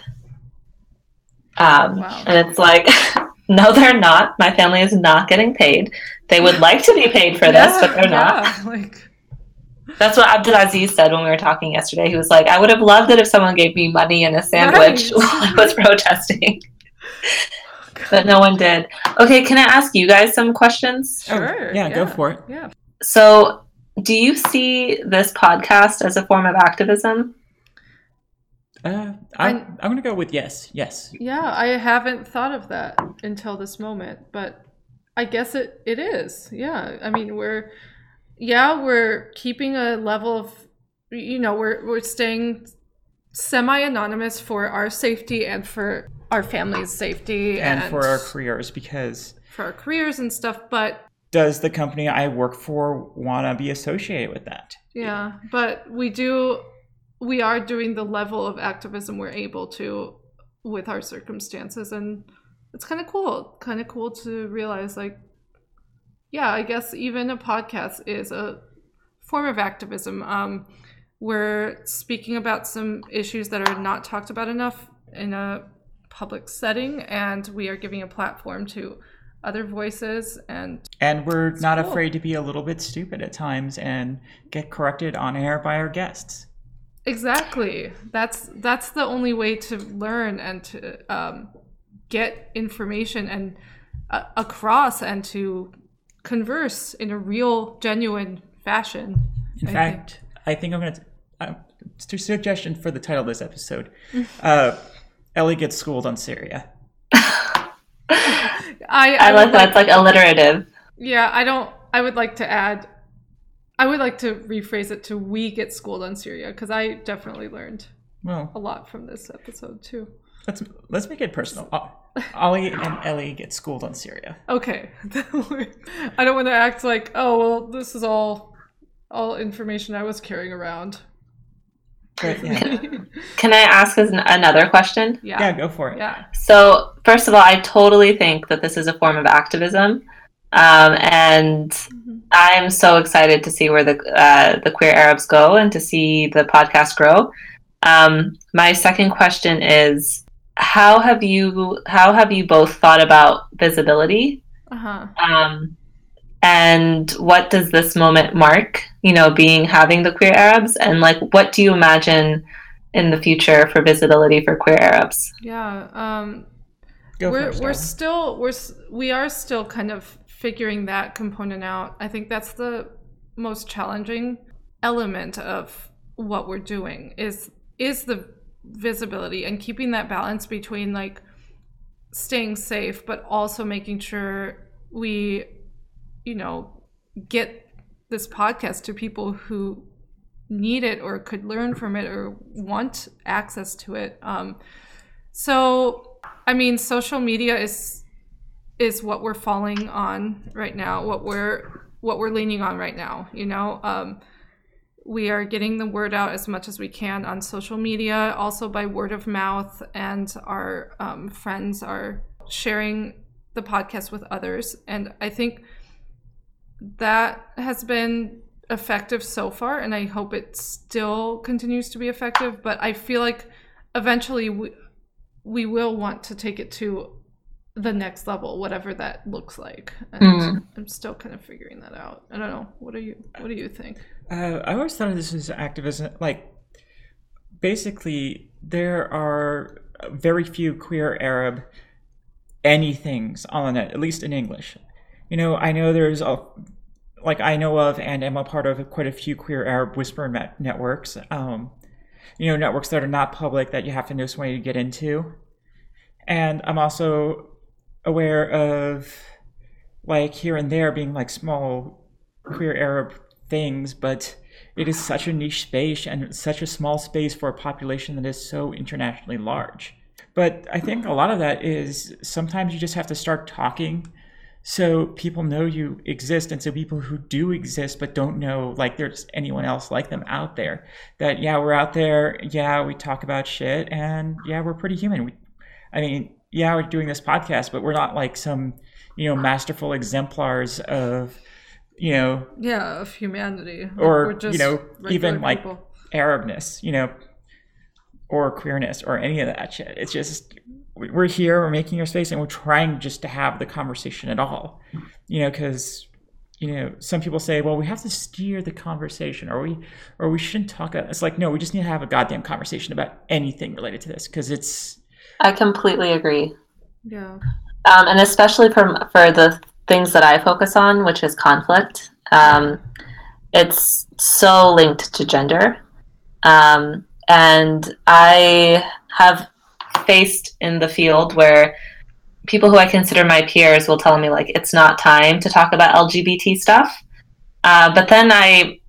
wow. And it's like, no, they're not. My family is not getting paid. They would like to be paid for this, but they're not. Like... That's what Abdulaziz said when we were talking yesterday. He was like, I would have loved it if someone gave me money and a sandwich while I was protesting. But no one did. Okay, can I ask you guys some questions? Sure. Yeah, go for it. Yeah. So do you see this podcast as a form of activism? I'm going to go with yes. Yeah, I haven't thought of that until this moment, but... I guess it is. Yeah. I mean, we're keeping a level of, you know, we're staying semi-anonymous for our safety and for our family's safety. And for our careers, because... For our careers and stuff, but... Does the company I work for want to be associated with that? Yeah. But we are doing the level of activism we're able to with our circumstances, and... It's kind of cool to realize, like, yeah, I guess even a podcast is a form of activism. We're speaking about some issues that are not talked about enough in a public setting, and we are giving a platform to other voices. And we're not afraid to be a little bit stupid at times and get corrected on air by our guests. Exactly. That's the only way to learn and to... get information and across and to converse in a real, genuine fashion. I think I'm going to... It's a suggestion for the title of this episode. Ellie Gets Schooled on Syria. I like that. It's like alliterative. Yeah, I would like to rephrase it to we get schooled on Syria, because I definitely learned a lot from this episode too. Let's make it personal. Ali and Ellie get schooled on Syria. Okay. I don't want to act like, oh, well, this is all information I was carrying around. But, yeah. Can I ask another question? Yeah, go for it. Yeah. So, first of all, I totally think that this is a form of activism. And I'm so excited to see where the Queer Arabs go and to see the podcast grow. My second question is, how have you both thought about visibility? Uh-huh. And what does this moment mark, having the Queer Arabs, and what do you imagine in the future for visibility for Queer Arabs? Yeah. We are still kind of figuring that component out. I think that's the most challenging element of what we're doing is the visibility and keeping that balance between staying safe, but also making sure we, get this podcast to people who need it or could learn from it or want access to it. So, social media is what we're falling on right now, what we're leaning on right now. We are getting the word out as much as we can on social media, also by word of mouth, and our friends are sharing the podcast with others. And I think that has been effective so far, and I hope it still continues to be effective, but I feel like eventually we will want to take it to the next level, whatever that looks like. And I'm still kind of figuring that out. I don't know. What do you think? I always thought of this as activism. Basically, there are very few queer Arab anythings on the net, at least in English. I know there's I know of and am a part of quite a few queer Arab whisper networks. Networks that are not public that you have to know somebody to get into. And I'm also aware of here and there being small queer Arab things, but it is such a niche space and such a small space for a population that is so internationally large. But I think a lot of that is sometimes you just have to start talking so people know you exist, and so people who do exist but don't know there's anyone else like them out there, that we're out there, we talk about shit, and we're pretty human. We're doing this podcast, but we're not some, masterful exemplars of, of humanity, or just even people. Arabness, or queerness, or any of that shit. It's just we're here, we're making our space, and we're trying just to have the conversation at all, because. Some people say, well, we have to steer the conversation, or we shouldn't talk about it. It's no, we just need to have a goddamn conversation about anything related to this, because it's. I completely agree. Yeah. And especially for the things that I focus on, which is conflict, it's so linked to gender. And I have faced in the field where people who I consider my peers will tell me, it's not time to talk about LGBT stuff. But then I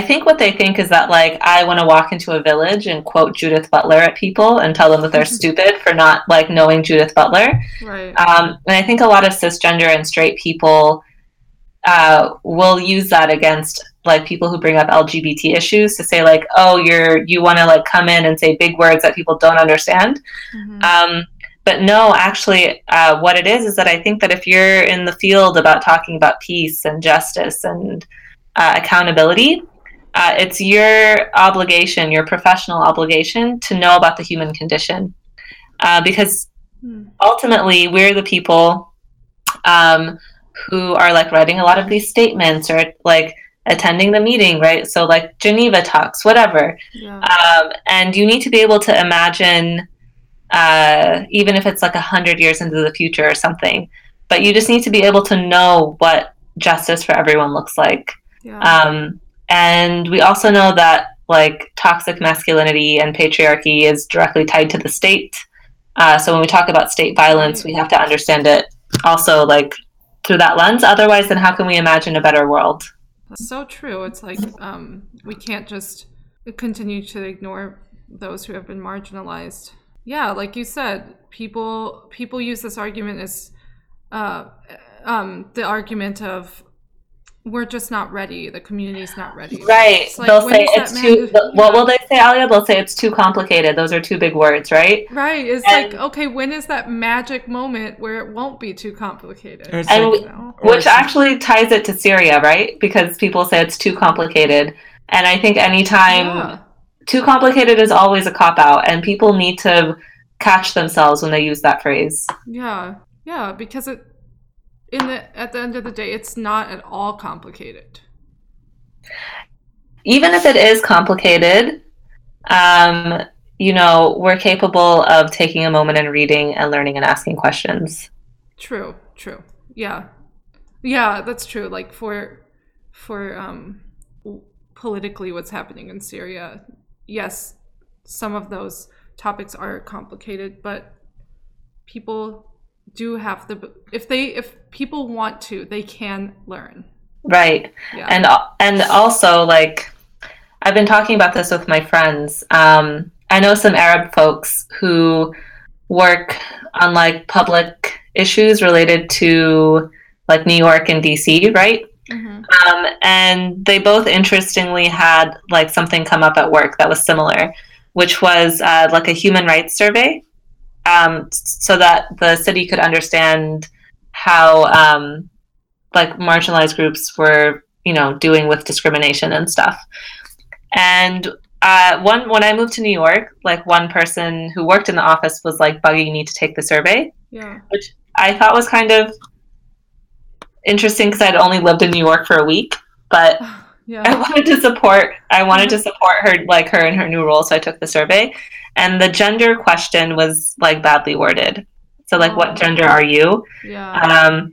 think what they think is that I want to walk into a village and quote Judith Butler at people and tell them that they're stupid for not knowing Judith Butler. Right. And I think a lot of cisgender and straight people will use that against people who bring up LGBT issues to say oh, you want to come in and say big words that people don't understand. Mm-hmm. But no, actually, what it is that I think that if you're in the field about talking about peace and justice and accountability, it's your obligation, your professional obligation, to know about the human condition, because ultimately we're the people who are writing a lot of these statements or attending the meeting, right? So Geneva talks, whatever, yeah. And you need to be able to imagine, even if it's 100 years into the future or something, but you just need to be able to know what justice for everyone looks like. Yeah. And we also know that toxic masculinity and patriarchy is directly tied to the state. So when we talk about state violence, we have to understand it also through that lens. Otherwise, then how can we imagine a better world? So true. It's we can't just continue to ignore those who have been marginalized. yeah, like you said, people use this argument as the argument of, we're just not ready. The community's not ready. Right. It's like, they'll say it's too... What will they say, Alia? They'll say it's too complicated. Those are two big words, right? Right. It's and, like, okay, when is that magic moment where it won't be too complicated? And like, which actually ties it to Syria, right? Because people say it's too complicated. And I think anytime... Yeah. Too complicated is always a cop-out. And people need to catch themselves when they use that phrase. Yeah. Yeah, because it... at the end of the day, it's not at all complicated. Even if it is complicated, you know, we're capable of taking a moment and reading and learning and asking questions. True. Yeah. Yeah, that's true. Like for politically what's happening in Syria, yes, some of those topics are complicated, but people... do have the if people want to, they can learn, right? Yeah. And also, like, I've been talking about this with my friends. I know some Arab folks who work on like public issues related to like New York and DC, right? Mm-hmm. And they both interestingly had like something come up at work that was similar, which was like a human rights survey. So that the city could understand how, like, marginalized groups were, you know, doing with discrimination and stuff. And when I moved to New York, like, one person who worked in the office was, like, bugging me to take the survey, yeah. Which I thought was kind of interesting because I'd only lived in New York for a week, but... Yeah. I wanted to support her, like, her in her new role, so I took the survey. And the gender question was, like, badly worded. So, like, what gender are you? Yeah.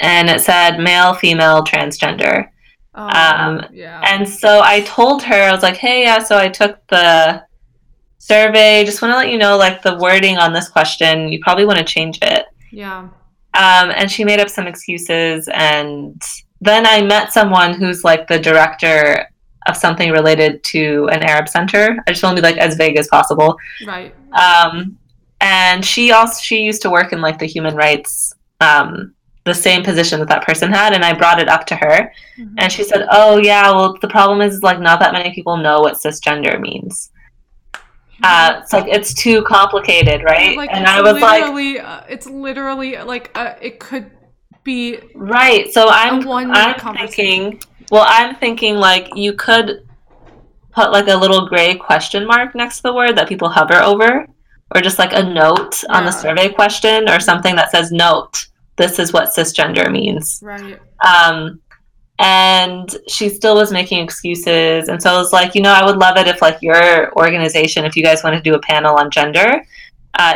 And it said male, female, transgender. Yeah. And so I told her, I was like, hey, yeah, so I took the survey. Just want to let you know, like, the wording on this question, you probably want to change it. Yeah. And she made up some excuses and... Then I met someone who's, like, the director of something related to an Arab center. I just want to be, like, as vague as possible. Right. And she used to work in, like, the human rights, the same position that person had, and I brought it up to her. Mm-hmm. And she said, oh, yeah, well, the problem is, like, not that many people know what cisgender means. It's like, it's too complicated, right? Like, and I was like... it's literally, like, it could... be right. So I'm thinking like you could put like a little gray question mark next to the word that people hover over, or just like a note on the survey question or something that says note, this is what cisgender means. Right. And she still was making excuses. And so I was like, you know, I would love it if like your organization, if you guys want to do a panel on gender,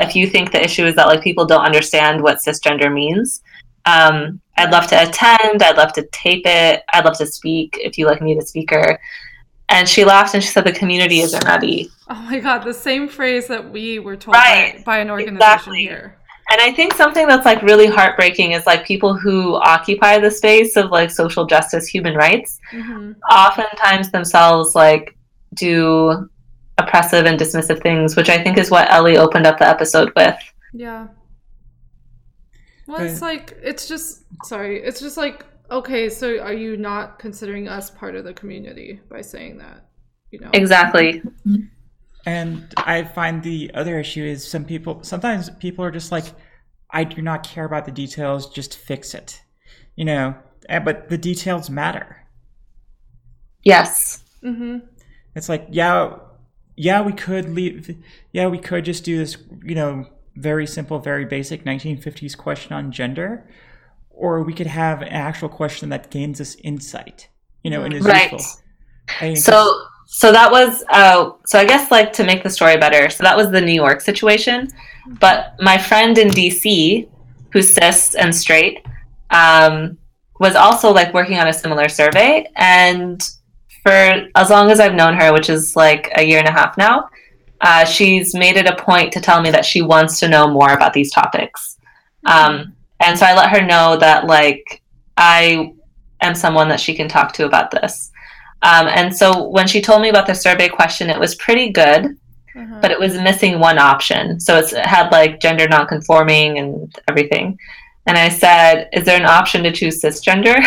if you think the issue is that like people don't understand what cisgender means, I'd love to attend. I'd love to tape it. I'd love to speak if you like me to speaker. And she laughed and she said, the community isn't ready. Oh my God. The same phrase that we were told by an organization exactly. Here. And I think something that's like really heartbreaking is like people who occupy the space of like social justice, human rights, mm-hmm. oftentimes themselves like do oppressive and dismissive things, which I think is what Ellie opened up the episode with. Yeah. Well, it's like, it's just like, okay, so are you not considering us part of the community by saying that, you know? Exactly. And I find the other issue is sometimes people are just like, I do not care about the details, just fix it, you know, but the details matter. Yes. Mm-hmm. It's like, yeah, we could leave. Yeah, we could just do this, you know, very simple, very basic 1950s question on gender, or we could have an actual question that gains us insight, you know, and is right. Useful. So that was, so I guess like to make the story better, so that was the New York situation, but my friend in DC, who's cis and straight, was also like working on a similar survey. And for as long as I've known her, which is like a year and a half now, she's made it a point to tell me that she wants to know more about these topics. And so I let her know that, like, I am someone that she can talk to about this. And so when she told me about the survey question, it was pretty good. Mm-hmm. But it was missing one option. So it had like gender non-conforming and everything. And I said, is there an option to choose cisgender?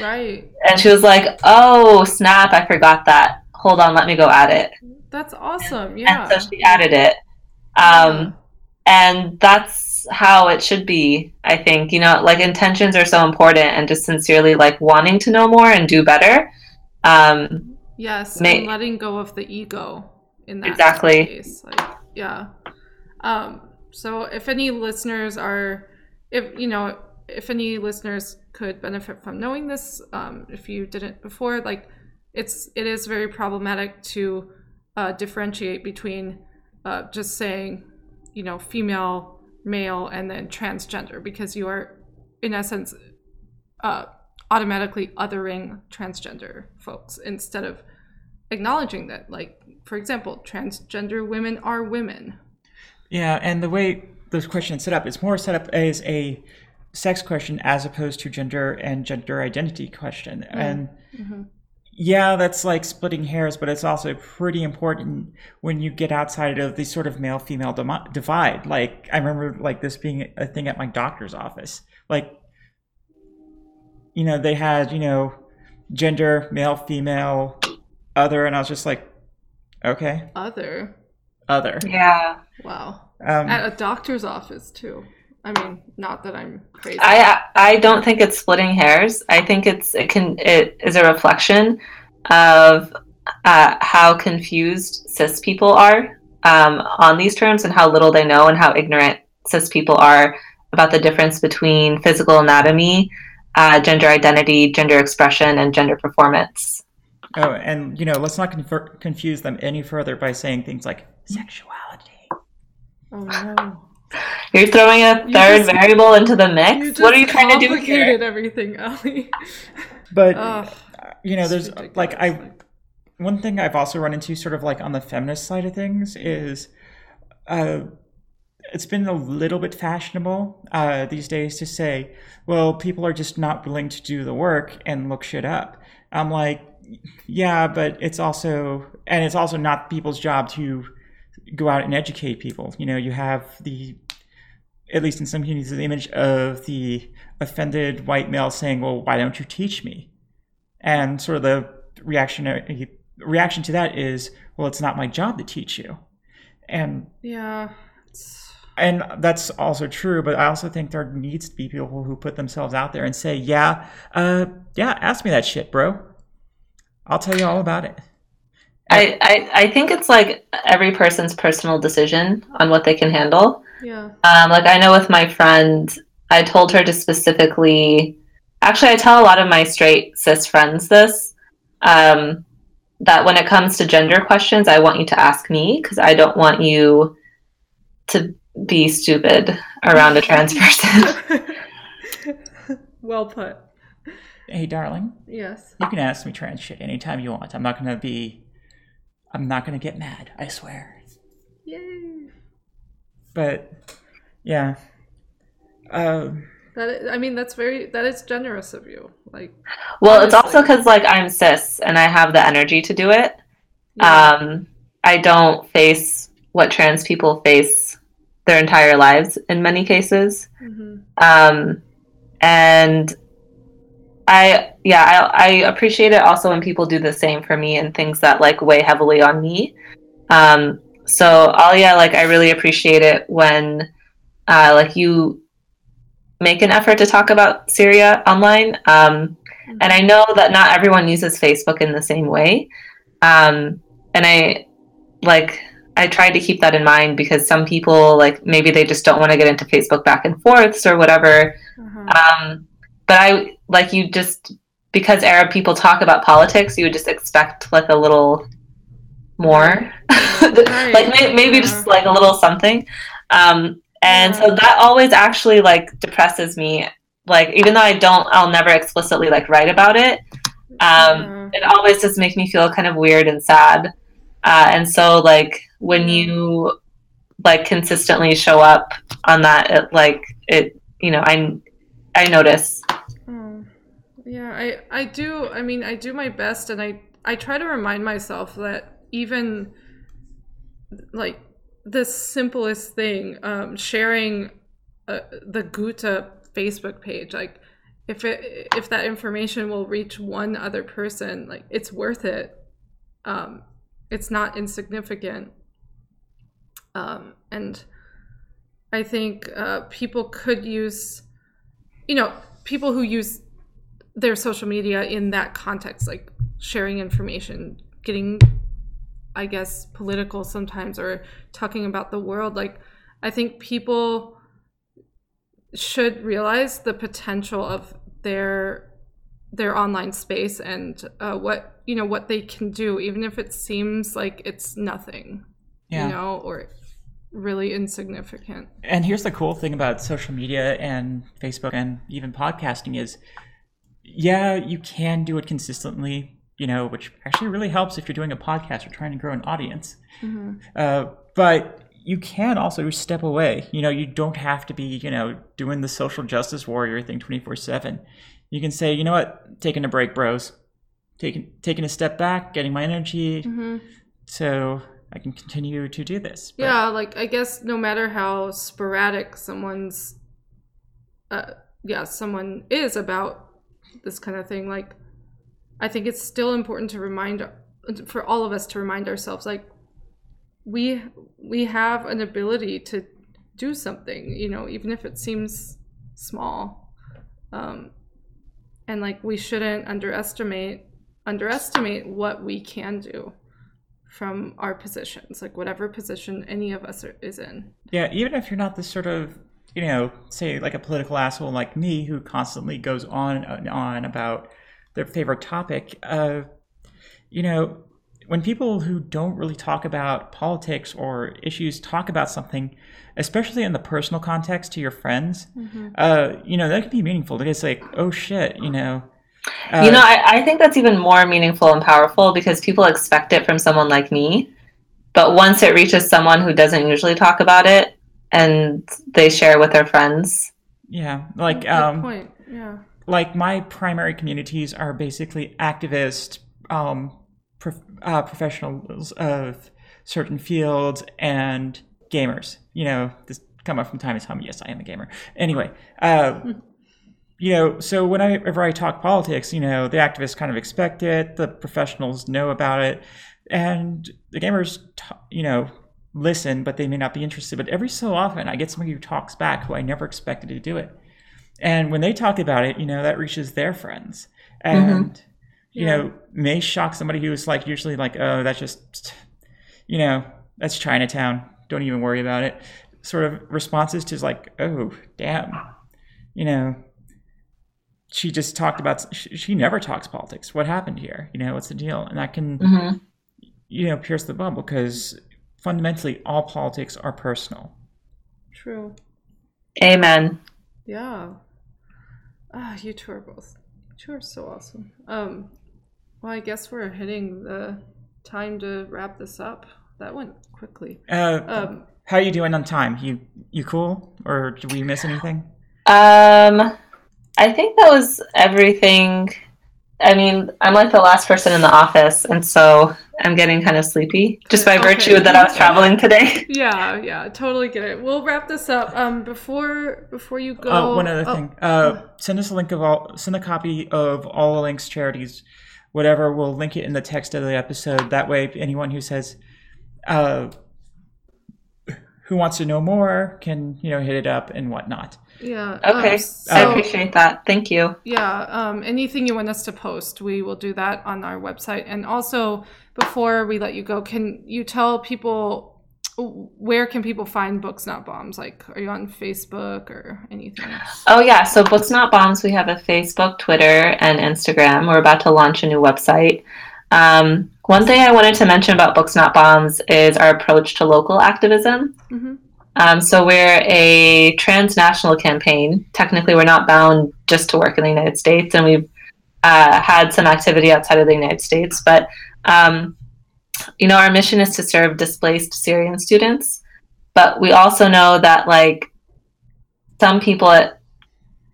Right. And she was like, oh, snap, I forgot that. Hold on, let me go add it. That's awesome. Yeah. And so she added it. And that's how it should be, I think. You know, like intentions are so important, and just sincerely like wanting to know more and do better. Yes, and letting go of the ego. In that exactly case. Like, yeah. So if any listeners could benefit from knowing this, if you didn't before, like it is very problematic to differentiate between just saying, you know, female, male, and then transgender, because you are in essence automatically othering transgender folks instead of acknowledging that, like, for example, transgender women are women. Yeah, and the way this question is set up, it's more set up as a sex question as opposed to gender and gender identity question. Mm-hmm. And yeah, that's like splitting hairs, but it's also pretty important when you get outside of the sort of male-female divide. Like, I remember like this being a thing at my doctor's office. Like, you know, they had, you know, gender, male, female, other, and I was just like, okay, other, yeah, wow. At a doctor's office too. I mean, not that I'm crazy. I don't think it's splitting hairs. I think it is a reflection of how confused cis people are on these terms, and how little they know, and how ignorant cis people are about the difference between physical anatomy, gender identity, gender expression, and gender performance. Oh, and, you know, let's not confuse them any further by saying things like sexuality. Oh, no. You're throwing a third variable into the mix? What are you trying to do here? You just complicated everything, Ellie. But, you know, there's, like, one thing I've also run into sort of, like, on the feminist side of things is it's been a little bit fashionable these days to say, well, people are just not willing to do the work and look shit up. I'm like, yeah, but it's also not people's job to go out and educate people. You know, you have the, at least in some communities, the image of the offended white male saying, well, why don't you teach me? And sort of the reaction to that is, well, it's not my job to teach you. And yeah, and that's also true, but I also think there needs to be people who put themselves out there and say, yeah, ask me that shit, bro. I'll tell you all about it. I think it's like every person's personal decision on what they can handle. Yeah. Like I know with my friend, I told her to specifically, actually I tell a lot of my straight cis friends this, that when it comes to gender questions, I want you to ask me, because I don't want you to be stupid around a trans person. Well put. Hey, darling. Yes. You can ask me trans shit anytime you want. I'm not going to get mad, I swear. Yay. But, yeah. That is generous of you. Like, well, honestly. It's also because, like, I'm cis and I have the energy to do it. Yeah. I don't face what trans people face their entire lives in many cases. Mm-hmm. I appreciate it also when people do the same for me and things that like weigh heavily on me. So Alia, like I really appreciate it when like you make an effort to talk about Syria online. And I know that not everyone uses Facebook in the same way. And I try to keep that in mind, because some people like maybe they just don't want to get into Facebook back and forths or whatever. Mm-hmm. But I, like, you just, because Arab people talk about politics, you would just expect, like, a little more. Right. Like, maybe just, like, a little something. So that always actually, like, depresses me. Like, even though I'll never explicitly, like, write about it, it always just makes me feel kind of weird and sad. And so, like, when you, like, consistently show up on that, I notice. Yeah, I do. I mean, I do my best, and I try to remind myself that even like the simplest thing, sharing the Ghouta Facebook page, like if that information will reach one other person, like it's worth it. It's not insignificant. And I think people could use, you know, people who use their social media in that context, like sharing information, getting, I guess, political sometimes, or talking about the world. Like, I think people should realize the potential of their online space and what, you know, what they can do, even if it seems like it's nothing, you know, or really insignificant. And here's the cool thing about social media and Facebook and even podcasting is, yeah, you can do it consistently, you know, which actually really helps if you're doing a podcast or trying to grow an audience. Mm-hmm. But you can also step away. You know, you don't have to be, you know, doing the social justice warrior thing 24/7. You can say, you know what, taking a break, bros, taking a step back, getting my energy, mm-hmm. so I can continue to do this. But yeah, like I guess no matter how sporadic someone's, someone is about this kind of thing, like I think it's still important to remind ourselves, like we have an ability to do something, you know, even if it seems small, and like we shouldn't underestimate what we can do from our positions, like whatever position any of us is in. Yeah, even if you're not this sort of, you know, say like a political asshole like me who constantly goes on and on about their favorite topic, you know, when people who don't really talk about politics or issues talk about something, especially in the personal context to your friends, mm-hmm. You know, that can be meaningful, because it's like, oh shit, you know. You know, I think that's even more meaningful and powerful, because people expect it from someone like me, but once it reaches someone who doesn't usually talk about it, and they share with their friends. Yeah, like point. Yeah. Like my primary communities are basically activist, professionals of certain fields and gamers. You know, this come up from time to time. Yes, I am a gamer. Anyway, you know, so whenever I talk politics, you know, the activists kind of expect it, the professionals know about it, and the gamers, you know, listen, but they may not be interested. But every so often I get somebody who talks back who I never expected to do it, and when they talk about it, you know, that reaches their friends, and mm-hmm. you know, may shock somebody who's like usually like, oh, that's just, you know, that's Chinatown, don't even worry about it, sort of responses to like, oh damn, you know, she just talked about, she never talks politics, what happened here, you know, what's the deal? And that can mm-hmm. you know, pierce the bubble, because fundamentally, all politics are personal. True. Amen. Yeah. Ah, you two are both. You two are so awesome. Well, I guess we're hitting the time to wrap this up. That went quickly. How are you doing on time? You cool? Or did we miss anything? I think that was everything. I mean, I'm like the last person in the office, and so I'm getting kind of sleepy just by virtue that I was traveling today. Yeah, totally get it. We'll wrap this up. Before you go, one other thing. Send us a link of all. Send a copy of all the links, charities, whatever. We'll link it in the text of the episode. That way, anyone who says, who wants to know more, can, you know, hit it up and whatnot. Yeah. Okay. So, I appreciate that. Thank you. Yeah. Anything you want us to post, we will do that on our website. And also, before we let you go, can you tell people where can people find Books Not Bombs? Like, are you on Facebook or anything? Oh yeah. So Books Not Bombs, we have a Facebook, Twitter, and Instagram. We're about to launch a new website. One thing I wanted to mention about Books Not Bombs is our approach to local activism. Mm-hmm. So we're a transnational campaign. Technically, we're not bound just to work in the United States, and we've had some activity outside of the United States. But, you know, our mission is to serve displaced Syrian students. But we also know that, like, some people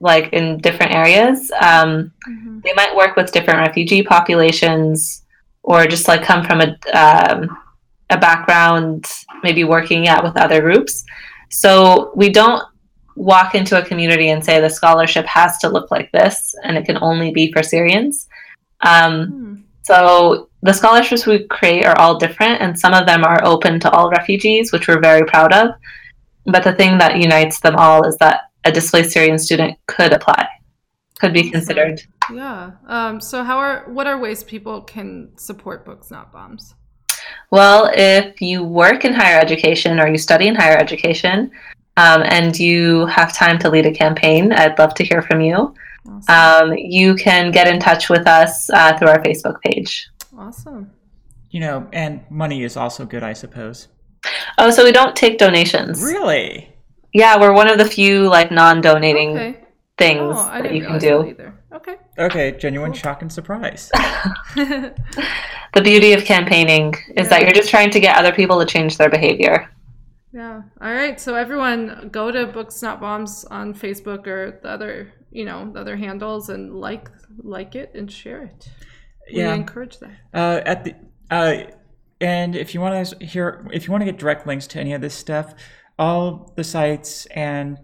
like in different areas, mm-hmm. they might work with different refugee populations, or just like come from a background maybe working at with other groups. So we don't walk into a community and say the scholarship has to look like this and it can only be for Syrians. So the scholarships we create are all different, and some of them are open to all refugees, which we're very proud of. But the thing that unites them all is that a displaced Syrian student could apply, could be considered. Yeah. So what are ways people can support Books Not Bombs? Well, if you work in higher education or you study in higher education, and you have time to lead a campaign, I'd love to hear from you. Awesome. You can get in touch with us through our Facebook page. Awesome. You know, and money is also good, I suppose. Oh, so we don't take donations. Really? Yeah, we're one of the few non-donating things that you can do. Okay, genuine shock and surprise. The beauty of campaigning is that you're just trying to get other people to change their behavior. Yeah. All right. So everyone, go to Books Not Bombs on Facebook or the other handles and like it and share it. Yeah. We encourage that. And if you want to get direct links to any of this stuff, all the sites and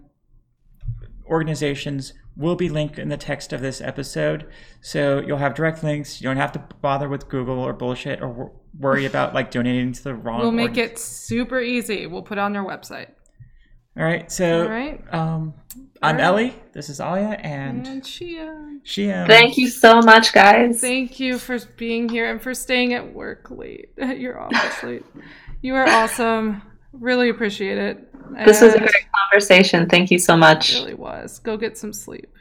organizations will be linked in the text of this episode. So you'll have direct links. You don't have to bother with Google or bullshit or worry about donating to the wrong. We'll make it super easy. We'll put it on their website. All right. So I'm Ellie. This is Alia and Shiyam. Thank you so much, guys. Thank you for being here and for staying at work late, at your office late. You are awesome. Really appreciate it. This was a great conversation. Thank you so much. It really was. Go get some sleep.